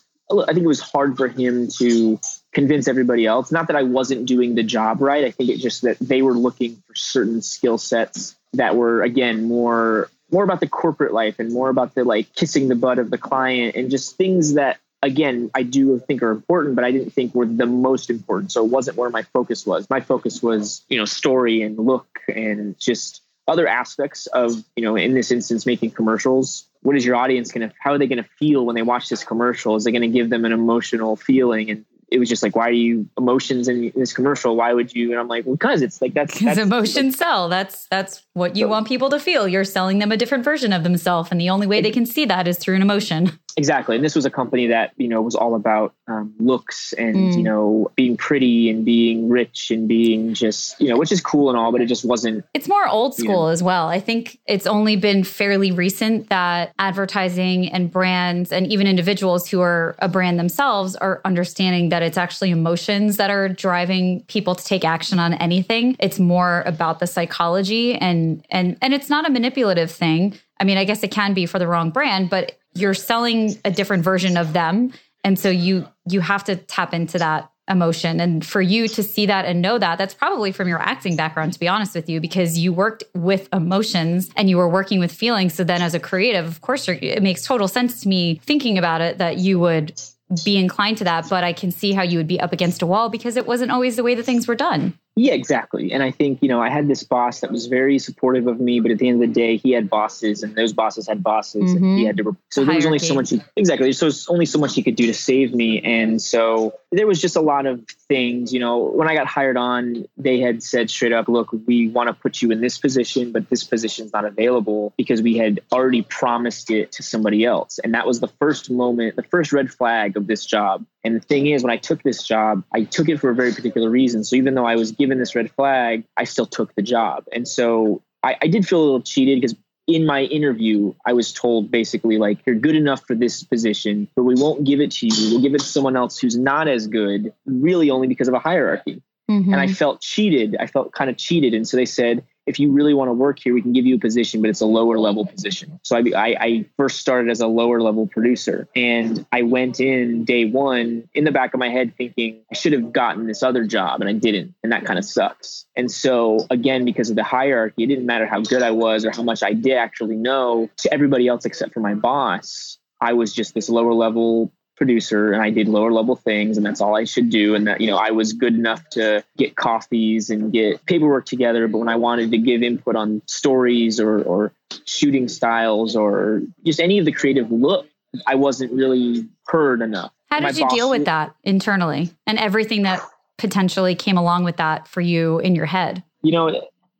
I think it was hard for him to convince everybody else. Not that I wasn't doing the job right. I think it's just that they were looking for certain skill sets that were, again, more more about the corporate life and more about the like kissing the butt of the client and just things that, again, I do think are important, but I didn't think were the most important. So it wasn't where my focus was. My focus was, you know, story and look and just other aspects of, you know, in this instance, making commercials. What is your audience going to, how are they going to feel when they watch this commercial? Is it going to give them an emotional feeling? And it was just like, why are you emotions in this commercial? Why would you? And I'm like, well, because it's like, that's, that's emotions like, sell. That's, that's what you want people to feel. You're selling them a different version of themselves. And the only way they can see that is through an emotion. Exactly. And this was a company that, you know, was all about um, looks and, mm. you know, being pretty and being rich and being just, you know, which is cool and all, but it just wasn't. It's more old school you know. as well. I think it's only been fairly recent that advertising and brands and even individuals who are a brand themselves are understanding that it's actually emotions that are driving people to take action on anything. It's more about the psychology and, and, and it's not a manipulative thing. I mean, I guess it can be for the wrong brand, but you're selling a different version of them. And so you you have to tap into that emotion. And for you to see that and know that, that's probably from your acting background, to be honest with you, because you worked with emotions and you were working with feelings. So then as a creative, of course, you're, it makes total sense to me thinking about it that you would be inclined to that. But I can see how you would be up against a wall because it wasn't always the way that things were done. Yeah, exactly. And I think, you know, I had this boss that was very supportive of me, but at the end of the day, he had bosses and those bosses had bosses mm-hmm. and he had to, so there was only so much, he, exactly. So there's only so much he could do to save me. And so there was just a lot of things, you know, when I got hired on, they had said straight up, look, we want to put you in this position, but this position's not available because we had already promised it to somebody else. And that was the first moment, the first red flag of this job. And the thing is, when I took this job, I took it for a very particular reason. So even though I was given this red flag, I still took the job. And so I, I did feel a little cheated because in my interview, I was told basically like, you're good enough for this position, but we won't give it to you. We'll give it to someone else who's not as good, really only because of a hierarchy. Mm-hmm. And I felt cheated. I felt kind of cheated. And so they said, if you really want to work here, we can give you a position, but it's a lower level position. So I, I, I first started as a lower level producer, and I went in day one in the back of my head thinking I should have gotten this other job, and I didn't. And that kind of sucks. And so again, because of the hierarchy, it didn't matter how good I was or how much I did actually know to everybody else except for my boss. I was just this lower level producer, and I did lower level things, and that's all I should do. And that, you know, I was good enough to get coffees and get paperwork together. But when I wanted to give input on stories or, or shooting styles or just any of the creative look, I wasn't really heard enough. How did you deal with that internally and everything that potentially came along with that for you in your head? You know,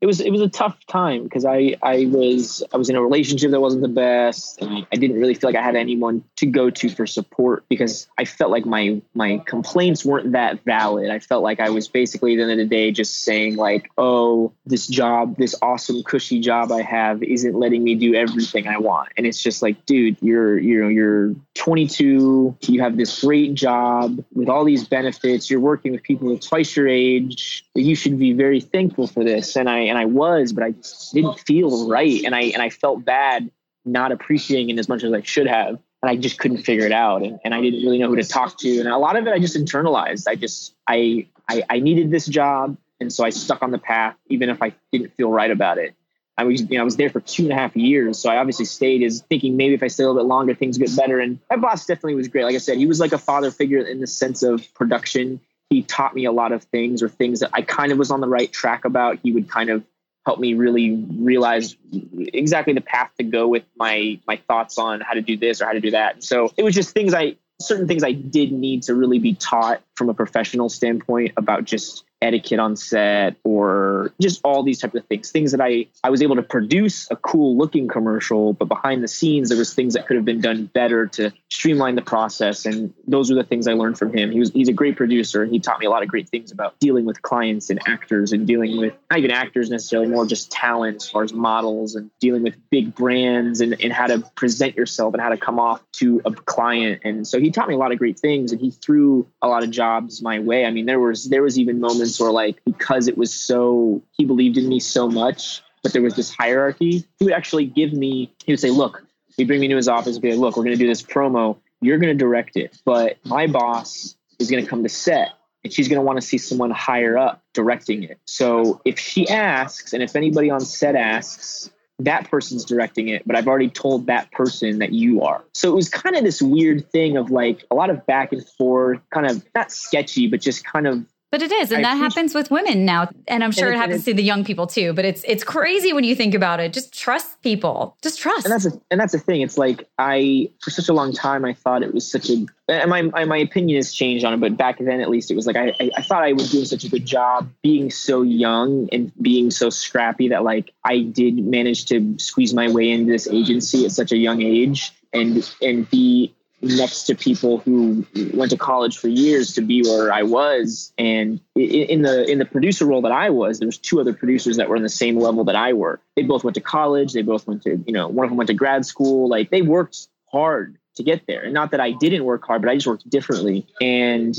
It was it was a tough time because I, I was I was in a relationship that wasn't the best, and I didn't really feel like I had anyone to go to for support because I felt like my my complaints weren't that valid. I felt like I was basically at the end of the day just saying like, oh, this job, this awesome cushy job I have isn't letting me do everything I want. And it's just like, dude, you're you know you're twenty-two, you have this great job with all these benefits, you're working with people twice your age, you should be very thankful for this. And I. And I was, but I just didn't feel right. And I and I felt bad not appreciating it as much as I should have. And I just couldn't figure it out. And, and I didn't really know who to talk to. And a lot of it I just internalized. I just I, I I needed this job. And so I stuck on the path, even if I didn't feel right about it. I was you know, I was there for two and a half years. So I obviously stayed as thinking maybe if I stay a little bit longer, things get better. And my boss definitely was great. Like I said, he was like a father figure in the sense of production. He taught me a lot of things or things that I kind of was on the right track about. He would kind of help me really realize exactly the path to go with my my thoughts on how to do this or how to do that. And so it was just things I, certain things I did need to really be taught from a professional standpoint about just etiquette on set or just all these types of things, things that I, I was able to produce a cool looking commercial, but behind the scenes, there was things that could have been done better to streamline the process. And those were the things I learned from him. He was, he's a great producer, and he taught me a lot of great things about dealing with clients and actors and dealing with not even actors necessarily, more just talent as far as models and dealing with big brands and, and how to present yourself and how to come off to a client. And so he taught me a lot of great things, and he threw a lot of jobs my way. I mean, there was, there was even moments or like, because it was so, he believed in me so much, but there was this hierarchy, he would actually give me, he would say, look, he'd bring me to his office and be like, look, we're going to do this promo. You're going to direct it. But my boss is going to come to set, and she's going to want to see someone higher up directing it. So if she asks, and if anybody on set asks, that person's directing it, but I've already told that person that you are. So it was kind of this weird thing of like a lot of back and forth, kind of not sketchy, but just kind of But it is, and I that happens with women now. And I'm sure it, it happens it to the young people too. But it's it's crazy when you think about it. Just trust people. Just trust. And that's a, and that's the thing. It's like I, for such a long time, I thought it was such a, and my my opinion has changed on it. But back then, at least, it was like I, I, I thought I was doing such a good job being so young and being so scrappy that like I did manage to squeeze my way into this agency at such a young age and and be next to people who went to college for years to be where I was. And in the, in the producer role that I was, there was two other producers that were on the same level that I were. They both went to college. They both went to, you know, one of them went to grad school. Like they worked hard to get there. And not that I didn't work hard, but I just worked differently. And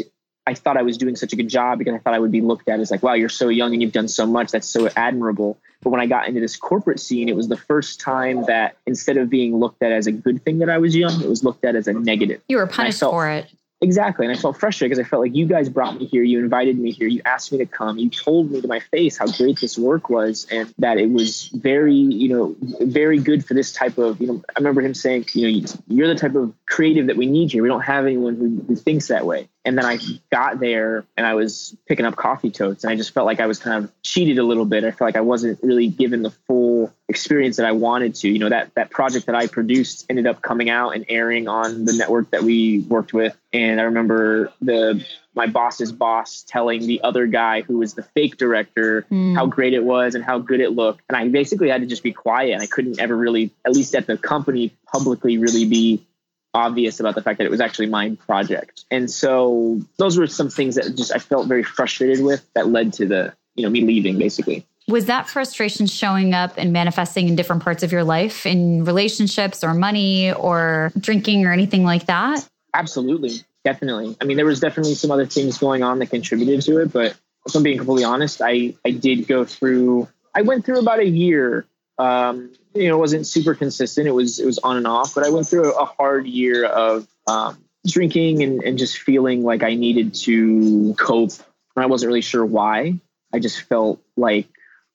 I thought I was doing such a good job because I thought I would be looked at as like, wow, you're so young and you've done so much. That's so admirable. But when I got into this corporate scene, it was the first time that instead of being looked at as a good thing that I was young, it was looked at as a negative. You were punished felt, for it. Exactly. And I felt frustrated because I felt like you guys brought me here. You invited me here. You asked me to come. You told me to my face how great this work was and that it was very, you know, very good for this type of, you know, I remember him saying, you know, you're the type of creative that we need here. We don't have anyone who, who thinks that way. And then I got there and I was picking up coffee totes and I just felt like I was kind of cheated a little bit. I felt like I wasn't really given the full experience that I wanted to. You know, that that project that I produced ended up coming out and airing on the network that we worked with. And I remember the my boss's boss telling the other guy who was the fake director mm. how great it was and how good it looked. And I basically had to just be quiet. And I couldn't ever really, at least at the company, publicly really be obvious about the fact that it was actually my project. And so those were some things that just I felt very frustrated with that led to the, you know, me leaving basically. Was that frustration showing up and manifesting in different parts of your life in relationships or money or drinking or anything like that? Absolutely. Definitely. I mean, there was definitely some other things going on that contributed to it, but if I'm being completely honest, I, I did go through, I went through about a year. Um, you know, it wasn't super consistent. It was, it was on and off, but I went through a hard year of, um, drinking and, and just feeling like I needed to cope. And I wasn't really sure why. I just felt like,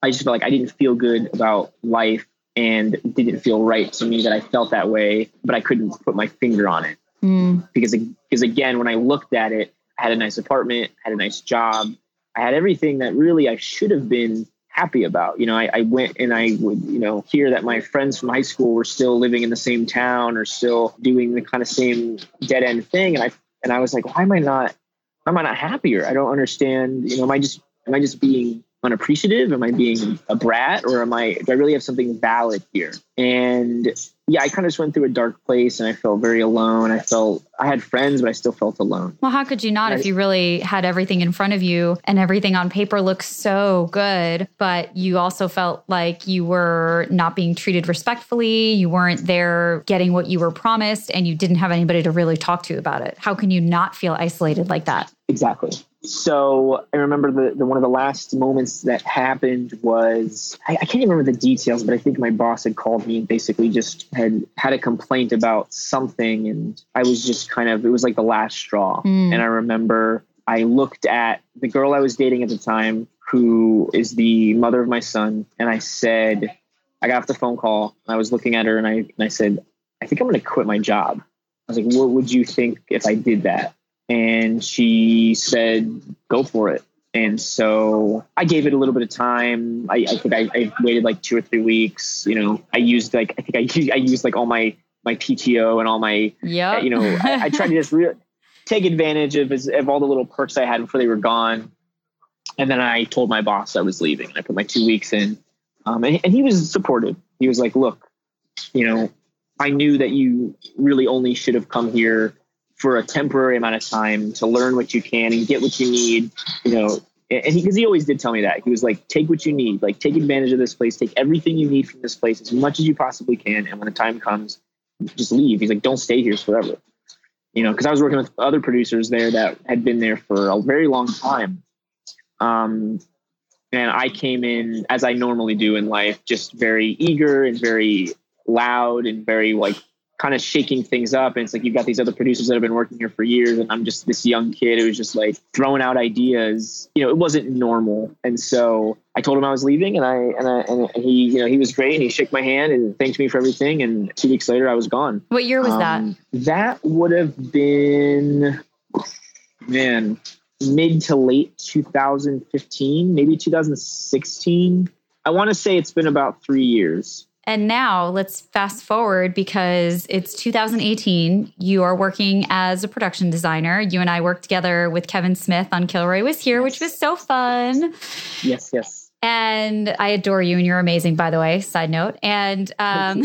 I just felt like I didn't feel good about life and didn't feel right to me that I felt that way, but I couldn't put my finger on it mm. because, because again, when I looked at it, I had a nice apartment, I had a nice job. I had everything that really I should have been happy about. You know, I, I went and I would, you know, hear that my friends from high school were still living in the same town or still doing the kind of same dead end thing. And I, and I was like, why am I not, why am I not happier? I don't understand. You know, am I just, am I just being unappreciative? Am I being a brat or am I, do I really have something valid here? And yeah, I kind of just went through a dark place and I felt very alone. I felt, I had friends, but I still felt alone. Well, how could you not I, if you really had everything in front of you and everything on paper looks so good, but you also felt like you were not being treated respectfully, you weren't there getting what you were promised, and you didn't have anybody to really talk to about it. How can you not feel isolated like that? Exactly. So I remember the, the one of the last moments that happened was, I, I can't even remember the details, but I think my boss had called me and basically just had had a complaint about something. And I was just kind of, it was like the last straw. Mm. And I remember I looked at the girl I was dating at the time, who is the mother of my son. And I said, I got off the phone call. And I was looking at her and I, and I said, I think I'm going to quit my job. I was like, what would you think if I did that? And she said, go for it. And so I gave it a little bit of time. I, I think I, I waited like two or three weeks. You know, I used like, I think I used, I used like all my, my P T O and all my, yep. you know, I, I tried to just re- take advantage of, of all the little perks I had before they were gone. And then I told my boss I was leaving and I put my two weeks in. Um, and, and he was supportive. He was like, look, you know, I knew that you really only should have come here for a temporary amount of time to learn what you can and get what you need, you know, and he, cause he always did tell me that. He was like, take what you need, like take advantage of this place, take everything you need from this place as much as you possibly can. And when the time comes, just leave. He's like, don't stay here forever. You know, cause I was working with other producers there that had been there for a very long time. Um, and I came in as I normally do in life, just very eager and very loud and very like, kind of shaking things up. And it's like, you've got these other producers that have been working here for years. And I'm just this young kid who was just like throwing out ideas, you know, it wasn't normal. And so I told him I was leaving and I, and I, and he, you know, he was great and he shook my hand and thanked me for everything. And two weeks later I was gone. What year was um, that? That would have been, man, mid to late two thousand fifteen, maybe two thousand sixteen. I want to say it's been about three years. And now let's fast forward, because it's two thousand eighteen. You are working as a production designer. You and I worked together with Kevin Smith on Killaroy Was Here, yes. which was so fun. Yes, yes. And I adore you, and you're amazing, by the way, side note. And um,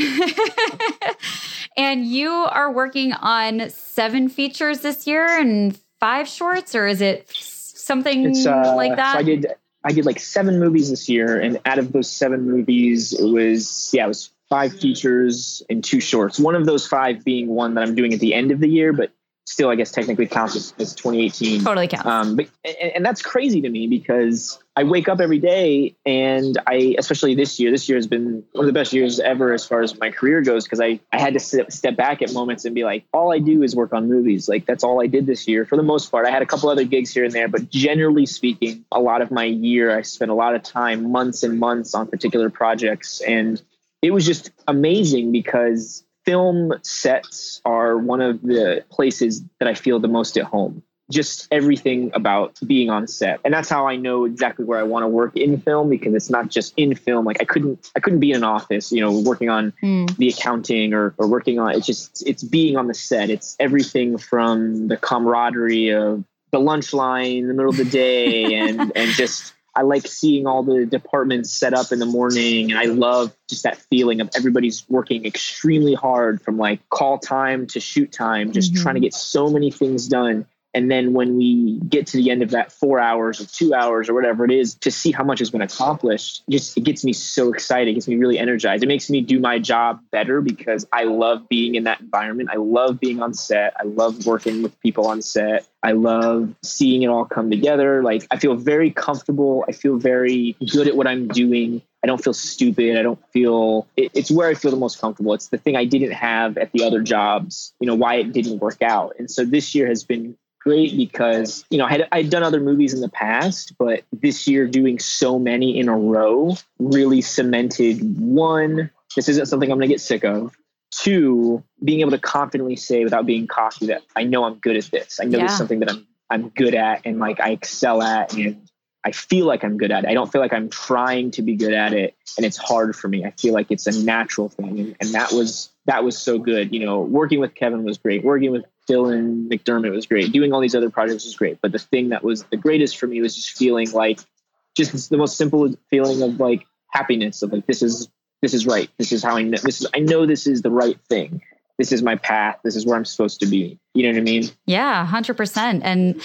and you are working on seven features this year and five shorts, or is it something uh, like that? So I did... I did like seven movies this year, and out of those seven movies, it was, yeah, it was five features and two shorts. One of those five being one that I'm doing at the end of the year, but still, I guess technically counts as, as twenty eighteen. Totally counts. Um, but, and, and that's crazy to me, because I wake up every day, and I, especially this year, this year has been one of the best years ever as far as my career goes, because I, I had to sit, step back at moments and be like, all I do is work on movies. Like, that's all I did this year for the most part. I had a couple other gigs here and there, but generally speaking, a lot of my year, I spent a lot of time, months and months on particular projects. And it was just amazing, because film sets are one of the places that I feel the most at home. Just everything about being on set. And that's how I know exactly where I want to work in film, because it's not just in film. Like I couldn't, I couldn't be in an office, you know, working on mm. the accounting or, or working on, it's just, it's being on the set. It's everything from the camaraderie of the lunch line in the middle of the day and, and just, I like seeing all the departments set up in the morning. And I love just that feeling of everybody's working extremely hard from like call time to shoot time, just mm-hmm. trying to get so many things done. And then when we get to the end of that four hours or two hours or whatever it is, to see how much has been accomplished, just it gets me so excited. It gets me really energized. It makes me do my job better, because I love being in that environment. I love being on set. I love working with people on set. I love seeing it all come together. Like, I feel very comfortable. I feel very good at what I'm doing. I don't feel stupid. I don't feel, it, it's where I feel the most comfortable. It's the thing I didn't have at the other jobs, you know, why it didn't work out. And so this year has been great, because, you know, I had, I'd done other movies in the past, but this year doing so many in a row really cemented, one, this isn't something I'm going to get sick of. Two, being able to confidently say without being cocky that I know I'm good at this. I know yeah. this is something that I'm I'm good at, and like I excel at, and I feel like I'm good at it. I don't feel like I'm trying to be good at it, and it's hard for me. I feel like it's a natural thing, and, and that was that was so good. You know, working with Kevin was great. Working with Dylan McDermott was great. Doing all these other projects was great. But the thing that was the greatest for me was just feeling like, just the most simple feeling of like happiness of like, this is This is right. This is how I know. This is, I know this is the right thing. This is my path. This is where I'm supposed to be. You know what I mean? Yeah, one hundred percent. And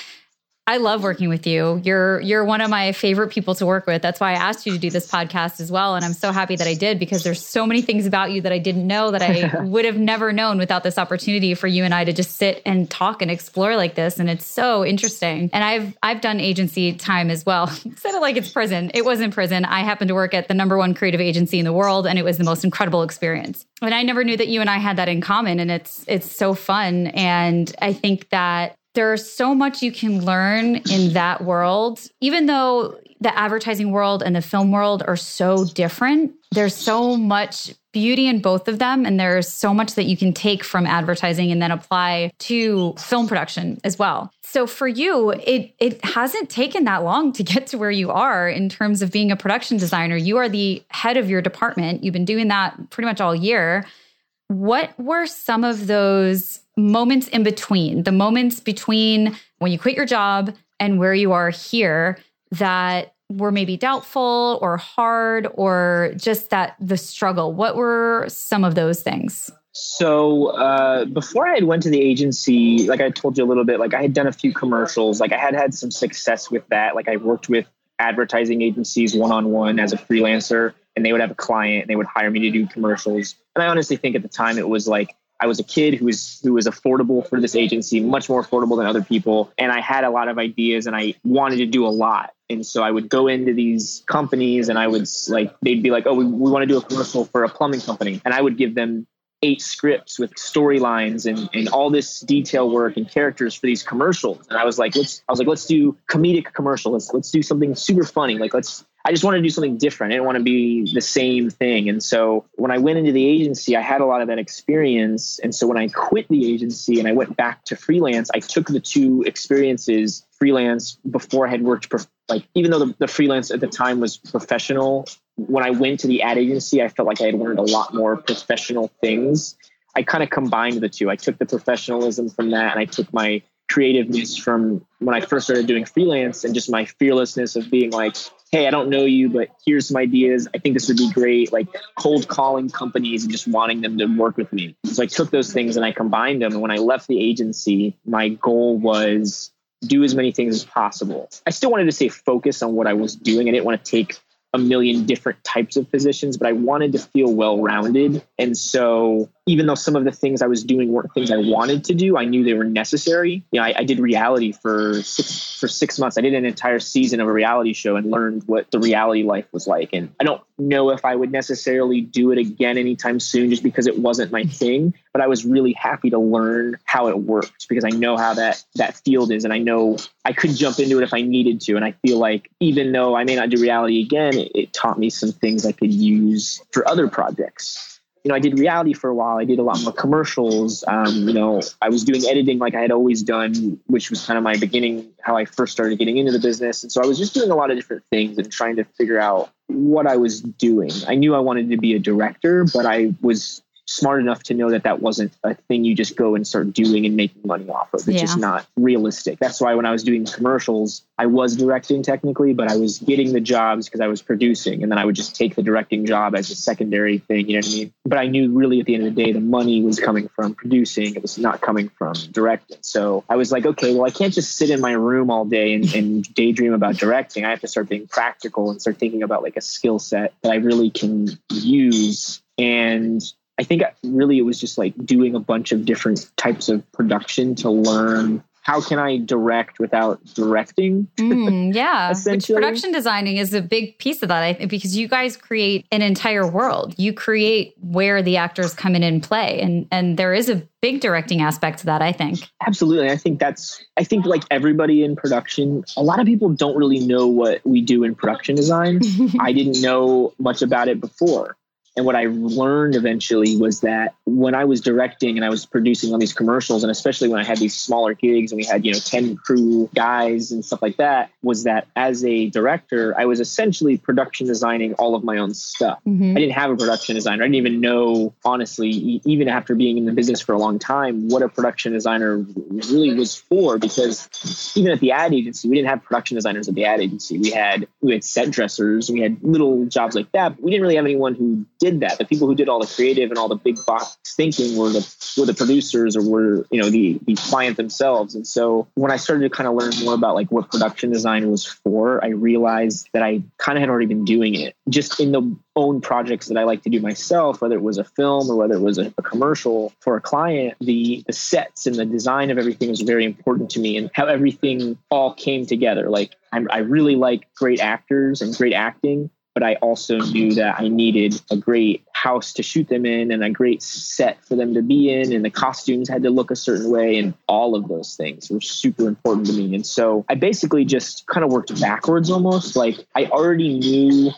I love working with you. You're you're one of my favorite people to work with. That's why I asked you to do this podcast as well. And I'm so happy that I did, because there's so many things about you that I didn't know, that I would have never known without this opportunity for you and I to just sit and talk and explore like this. And it's so interesting. And I've I've done agency time as well. Said it like it's prison. It wasn't prison. I happened to work at the number one creative agency in the world, and it was the most incredible experience. And I never knew that you and I had that in common. And it's it's so fun. And I think that there's so much you can learn in that world. Even though the advertising world and the film world are so different, there's so much beauty in both of them. And there's so much that you can take from advertising and then apply to film production as well. So for you, it it hasn't taken that long to get to where you are in terms of being a production designer. You are the head of your department. You've been doing that pretty much all year. What were some of those moments in between, the moments between when you quit your job and where you are here, that were maybe doubtful or hard, or just that the struggle? What were some of those things? So uh, before I had went to the agency, like I told you a little bit, like I had done a few commercials, like I had had some success with that. Like I worked with advertising agencies one-on-one as a freelancer, and they would have a client and they would hire me to do commercials. And I honestly think at the time it was like, I was a kid who was who was affordable for this agency, much more affordable than other people. And I had a lot of ideas and I wanted to do a lot. And so I would go into these companies and I would like, they'd be like, oh, we, we want to do a commercial for a plumbing company. And I would give them eight scripts with storylines and, and all this detail work and characters for these commercials. And I was like, let's, I was like, let's do comedic commercials. Let's, let's do something super funny. Like let's, I just wanted to do something different. I didn't want to be the same thing. And so when I went into the agency, I had a lot of that experience. And so when I quit the agency and I went back to freelance, I took the two experiences freelance before I had worked, prof- like, even though the, the freelance at the time was professional, when I went to the ad agency, I felt like I had learned a lot more professional things. I kind of combined the two. I took the professionalism from that, and I took my creativeness from when I first started doing freelance, and just my fearlessness of being like, hey, I don't know you, but here's some ideas. I think this would be great. Like cold calling companies and just wanting them to work with me. So I took those things and I combined them. And when I left the agency, my goal was do as many things as possible. I still wanted to stay focused on what I was doing. I didn't want to take a million different types of positions, but I wanted to feel well-rounded. And so even though some of the things I was doing weren't things I wanted to do, I knew they were necessary. You know, I, I did reality for six, for six months. I did an entire season of a reality show and learned what the reality life was like. And I don't know if I would necessarily do it again anytime soon, just because it wasn't my thing, but I was really happy to learn how it worked, because I know how that, that field is. And I know I could jump into it if I needed to. And I feel like even though I may not do reality again, it, it taught me some things I could use for other projects. You know, I did reality for a while. I did a lot more commercials. Um, you know, I was doing editing like I had always done, which was kind of my beginning, how I first started getting into the business. And so I was just doing a lot of different things and trying to figure out what I was doing. I knew I wanted to be a director, but I was smart enough to know that that wasn't a thing you just go and start doing and making money off of. It's yeah. just not realistic. That's why when I was doing commercials, I was directing technically, but I was getting the jobs because I was producing. And then I would just take the directing job as a secondary thing. You know what I mean? But I knew really at the end of the day, the money was coming from producing. It was not coming from directing. So I was like, okay, well, I can't just sit in my room all day and, and daydream about directing. I have to start being practical and start thinking about like a skill set that I really can use. And I think really it was just like doing a bunch of different types of production to learn how can I direct without directing? Mm, yeah. Which production designing is a big piece of that, I think, because you guys create an entire world. You create where the actors come in and play. And, and there is a big directing aspect to that, I think. Absolutely. I think that's, I think like everybody in production, a lot of people don't really know what we do in production design. I didn't know much about it before. And what I learned eventually was that when I was directing and I was producing on these commercials, and especially when I had these smaller gigs and we had, you know, ten crew guys and stuff like that, was that as a director, I was essentially production designing all of my own stuff. Mm-hmm. I didn't have a production designer. I didn't even know, honestly, even after being in the business for a long time, what a production designer really was for, because even at the ad agency, we didn't have production designers at the ad agency. We had, we had set dressers, we had little jobs like that, but we didn't really have anyone who did that. The people who did all the creative and all the big box thinking were the were the producers or were, you know, the the client themselves. And so when I started to kind of learn more about like what production design was for, I realized that I kind of had already been doing it just in the own projects that I like to do myself, whether it was a film or whether it was a, a commercial for a client. The, the sets and the design of everything was very important to me, and how everything all came together. Like I'm, I really like great actors and great acting, but I also knew that I needed a great house to shoot them in and a great set for them to be in. And the costumes had to look a certain way. And all of those things were super important to me. And so I basically just kind of worked backwards almost. Like I already knew,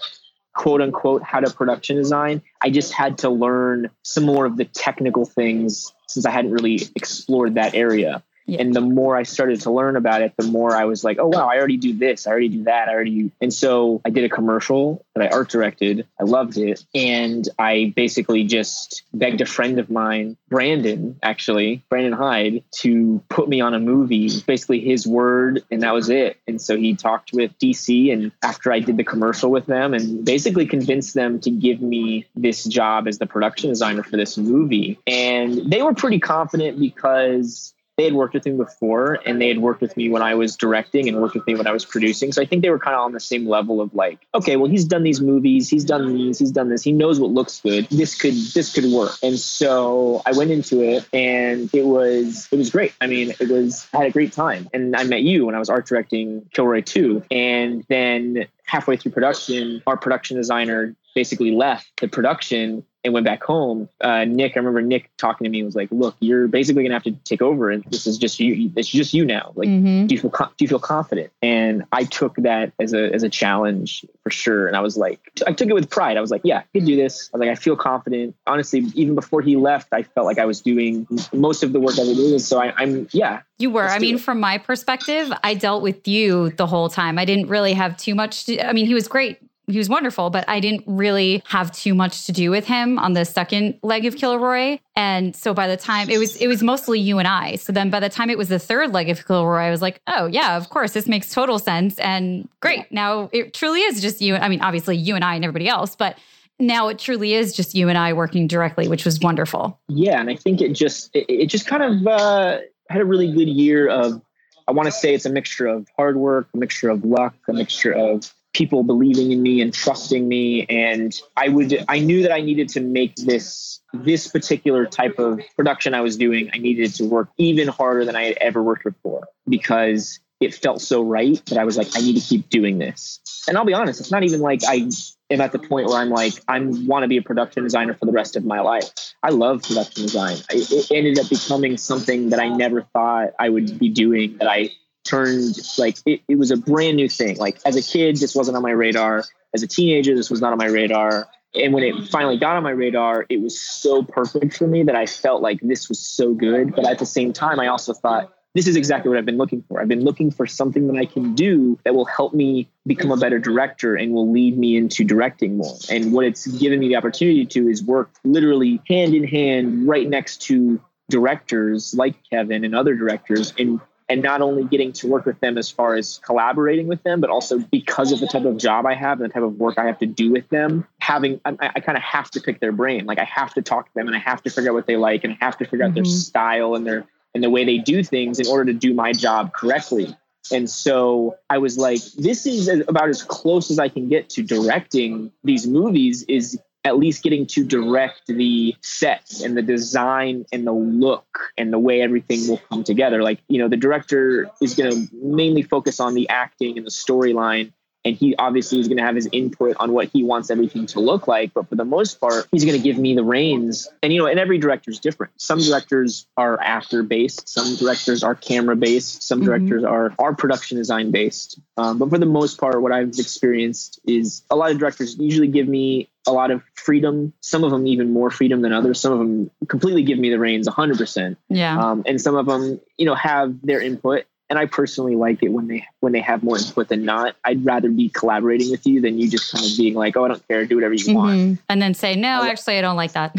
quote unquote, how to production design. I just had to learn some more of the technical things since I hadn't really explored that area. Yeah. And the more I started to learn about it, the more I was like, oh, wow, I already do this. I already do that. I already. And so I did a commercial that I art directed. I loved it. And I basically just begged a friend of mine, Brandon, actually, Brandon Hyde, to put me on a movie, basically his word. And that was it. And so he talked with D C. And after I did the commercial with them and basically convinced them to give me this job as the production designer for this movie. And they were pretty confident because they had worked with me before, and they had worked with me when I was directing and worked with me when I was producing. So I think they were kind of on the same level of like, okay, well, he's done these movies, he's done these, he's done this, he knows what looks good. This could, this could work. And so I went into it, and it was, it was great. I mean, it was, I had a great time. And I met you when I was art directing Killaroy two. And then halfway through production, our production designer basically left the production. and went back home, uh, Nick, I remember Nick talking to me, was like, look, you're basically going to have to take over. And this is just you. It's just you now. Like, mm-hmm. do you feel, do you feel confident? And I took that as a, as a challenge for sure. And I was like, I took it with pride. I was like, yeah, I can do this. I was like, I feel confident. Honestly, even before he left, I felt like I was doing most of the work I was doing. So I, I'm, yeah. You were. I mean, it. From my perspective, I dealt with you the whole time. I didn't really have too much. To, I mean, he was great. He was wonderful, but I didn't really have too much to do with him on the second leg of Killaroy. And so by the time it was, it was mostly you and I. So then by the time it was the third leg of Killaroy, I was like, oh yeah, of course, this makes total sense. And great. Now it truly is just you. I mean, obviously you and I and everybody else, but now it truly is just you and I working directly, which was wonderful. Yeah. And I think it just, it, it just kind of uh, had a really good year of, I want to say it's a mixture of hard work, a mixture of luck, a mixture of people believing in me and trusting me. And I would, I knew that I needed to make this, this particular type of production I was doing. I needed to work even harder than I had ever worked before because it felt so right that I was like, I need to keep doing this. And I'll be honest, it's not even like I am at the point where I'm like, I want to be a production designer for the rest of my life. I love production design. I, it ended up becoming something that I never thought I would be doing, that I turned like it, it was a brand new thing. Like as a kid, this wasn't on my radar. As a teenager, this was not on my radar. And when it finally got on my radar, it was so perfect for me that I felt like this was so good. But at the same time, I also thought, this is exactly what I've been looking for. I've been looking for something that I can do that will help me become a better director and will lead me into directing more. And what it's given me the opportunity to is work literally hand in hand right next to directors like Kevin and other directors, and And not only getting to work with them as far as collaborating with them, but also because of the type of job I have and the type of work I have to do with them, having, I, I kind of have to pick their brain. Like I have to talk to them and I have to figure out what they like and I have to figure out mm-hmm. their style and their, and the way they do things in order to do my job correctly. And so I was like, this is about as close as I can get to directing these movies, is at least getting to direct the sets and the design and the look and the way everything will come together. Like, you know, the director is going to mainly focus on the acting and the storyline. And he obviously is going to have his input on what he wants everything to look like. But for the most part, he's going to give me the reins. And, you know, and every director is different. Some directors are actor based. Some directors are camera based. Some directors mm-hmm. are, are production design based. Um, but for the most part, what I've experienced is a lot of directors usually give me a lot of freedom. Some of them even more freedom than others. Some of them completely give me the reins one hundred percent. Yeah. Um, and some of them, you know, have their input. And I personally like it when they when they have more input than not. I'd rather be collaborating with you than you just kind of being like, oh, I don't care, do whatever you mm-hmm. want. And then say, no, I, actually, I don't like that.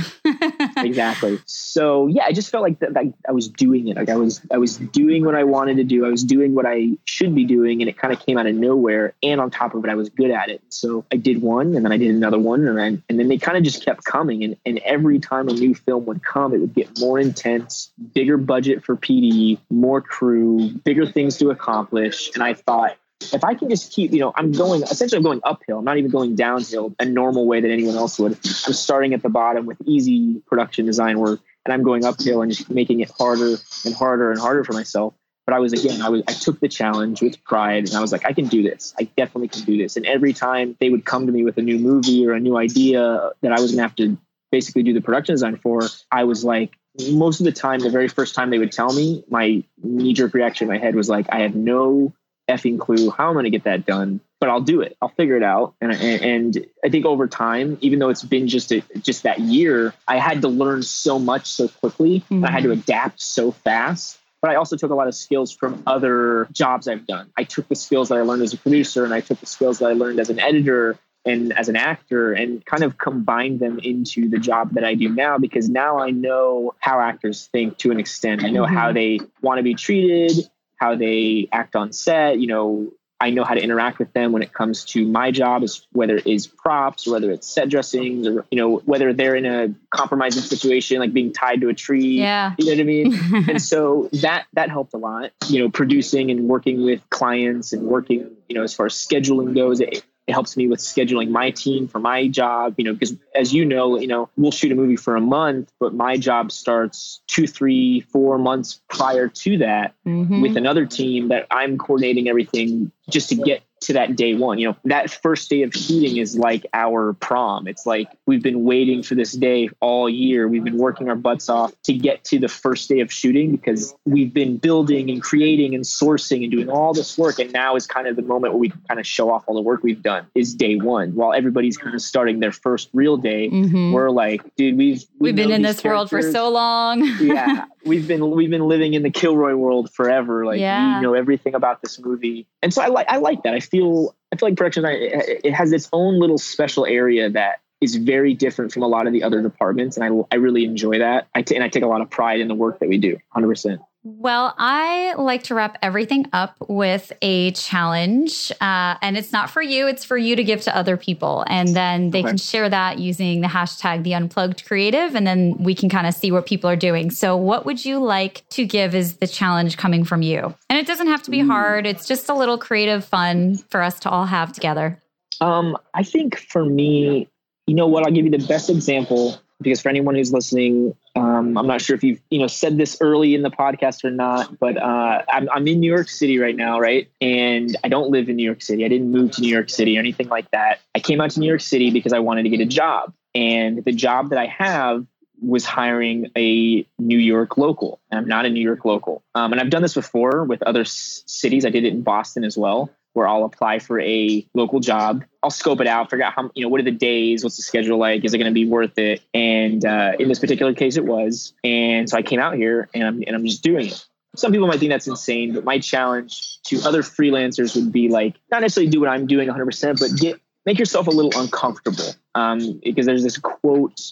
Exactly. So, yeah, I just felt like that, like I was doing it. Like I was I was doing what I wanted to do. I was doing what I should be doing. And it kind of came out of nowhere. And on top of it, I was good at it. So I did one and then I did another one. And, I, and then they kind of just kept coming. And, and every time a new film would come, it would get more intense, bigger budget for P D, more crew, bigger things to accomplish. And I thought, if I can just keep, you know, I'm going, essentially I'm going uphill. I'm not even going downhill a normal way that anyone else would. I'm starting at the bottom with easy production design work, and I'm going uphill and just making it harder and harder and harder for myself. But I was, again, I was, I took the challenge with pride, and I was like, I can do this. I definitely can do this. And every time they would come to me with a new movie or a new idea that I was going to have to basically do the production design for, I was like, most of the time, the very first time they would tell me, my knee-jerk reaction in my head was like, I have no effing clue how I'm going to get that done, but I'll do it. I'll figure it out. And, and, and I think over time, even though it's been just a, just that year, I had to learn so much so quickly. Mm-hmm. And I had to adapt so fast. But I also took a lot of skills from other jobs I've done. I took the skills that I learned as a producer, and I took the skills that I learned as an editor and as an actor, and kind of combine them into the job that I do now, because now I know how actors think to an extent. I know mm-hmm. how they want to be treated, how they act on set. You know, I know how to interact with them when it comes to my job, is whether it is props, or whether it's set dressings, or, you know, whether they're in a compromising situation, like being tied to a tree, yeah. you know what I mean? And so that, that helped a lot, you know, producing and working with clients and working, you know, as far as scheduling goes, it, It helps me with scheduling my team for my job, you know, because as you know, you know, we'll shoot a movie for a month, but my job starts two, three, four months prior to that mm-hmm. with another team that I'm coordinating everything just to get to that day one. You know, that first day of shooting is like our prom. It's like we've been waiting for this day all year. We've been working our butts off to get to the first day of shooting because we've been building and creating and sourcing and doing all this work. And now is kind of the moment where we can kind of show off all the work we've done is day one. While everybody's kind of starting their first real day, mm-hmm. we're like, dude, we've we we've been in this world for so long. yeah, we've been we've been living in the Killaroy world forever. Like yeah. we know everything about this movie, and so I like I like that. I feel I feel like production it, it has its own little special area that is very different from a lot of the other departments, and I I really enjoy that. I t- and I take a lot of pride in the work that we do, one hundred percent. Well, I like to wrap everything up with a challenge, uh, and it's not for you. It's for you to give to other people, and then they okay. can share that using the hashtag The Unplugged Creative, and then we can kind of see what people are doing. So what would you like to give is the challenge coming from you? And it doesn't have to be hard. It's just a little creative fun for us to all have together. Um, I think for me, you know what? I'll give you the best example, because for anyone who's listening, um, I'm not sure if you've you know said this early in the podcast or not, but uh, I'm, I'm in New York City right now, right? And I don't live in New York City. I didn't move to New York City or anything like that. I came out to New York City because I wanted to get a job. And the job that I have was hiring a New York local. And I'm not a New York local. Um, and I've done this before with other s- cities. I did it in Boston as well, where I'll apply for a local job. I'll scope it out, figure out how, you know, what are the days? What's the schedule like? Is it going to be worth it? And uh, in this particular case, it was. And so I came out here and I'm, and I'm just doing it. Some people might think that's insane, but my challenge to other freelancers would be like, not necessarily do what I'm doing one hundred percent, but get, make yourself a little uncomfortable. Um, because there's this quote,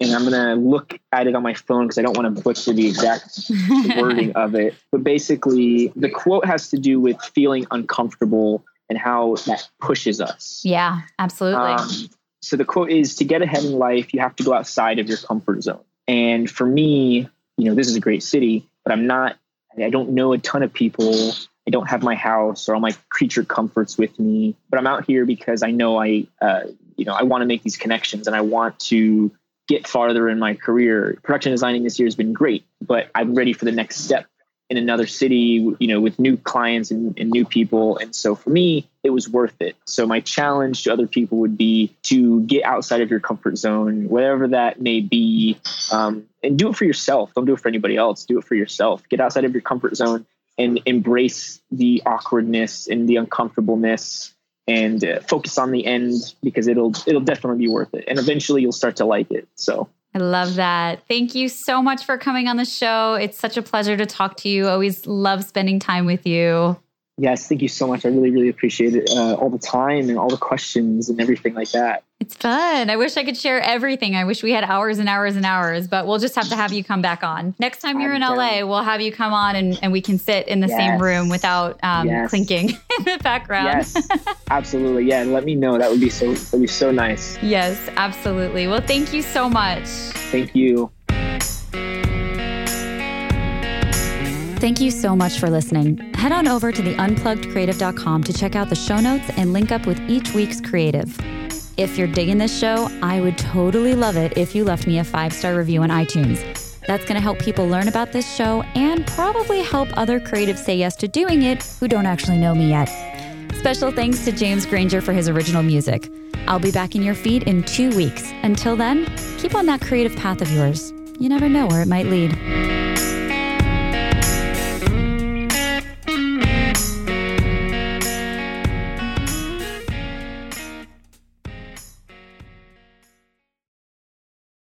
and I'm going to look at it on my phone because I don't want to butcher the exact wording of it. But basically, the quote has to do with feeling uncomfortable and how that pushes us. Yeah, absolutely. Um, so the quote is, to get ahead in life, you have to go outside of your comfort zone. And for me, you know, this is a great city, but I'm not, I don't know a ton of people. I don't have my house or all my creature comforts with me. But I'm out here because I know I, uh, you know, I want to make these connections and I want to get farther in my career. Production designing this year has been great, but I'm ready for the next step in another city, you know, with new clients and, and new people. And so for me, it was worth it. So my challenge to other people would be to get outside of your comfort zone, whatever that may be, um, and do it for yourself. Don't do it for anybody else. Do it for yourself. Get outside of your comfort zone and embrace the awkwardness and the uncomfortableness, and uh, focus on the end, because it'll it'll definitely be worth it. And eventually you'll start to like it. So I love that. Thank you so much for coming on the show. It's such a pleasure to talk to you. Always love spending time with you. Yes, thank you so much. I really, really appreciate it. Uh, all the time and all the questions and everything like that. It's fun. I wish I could share everything. I wish we had hours and hours and hours, but we'll just have to have you come back on. Next time you're I'm in L A, done. We'll have you come on and, and we can sit in the yes. same room without um, yes. clinking in the background. Yes, absolutely. Yeah, let me know. That would be so, that would be so nice. Yes, absolutely. Well, thank you so much. Thank you. Thank you so much for listening. Head on over to the unplugged creative dot com to check out the show notes and link up with each week's creative. If you're digging this show, I would totally love it if you left me a five-star review on iTunes. That's going to help people learn about this show and probably help other creatives say yes to doing it who don't actually know me yet. Special thanks to James Granger for his original music. I'll be back in your feed in two weeks. Until then, keep on that creative path of yours. You never know where it might lead.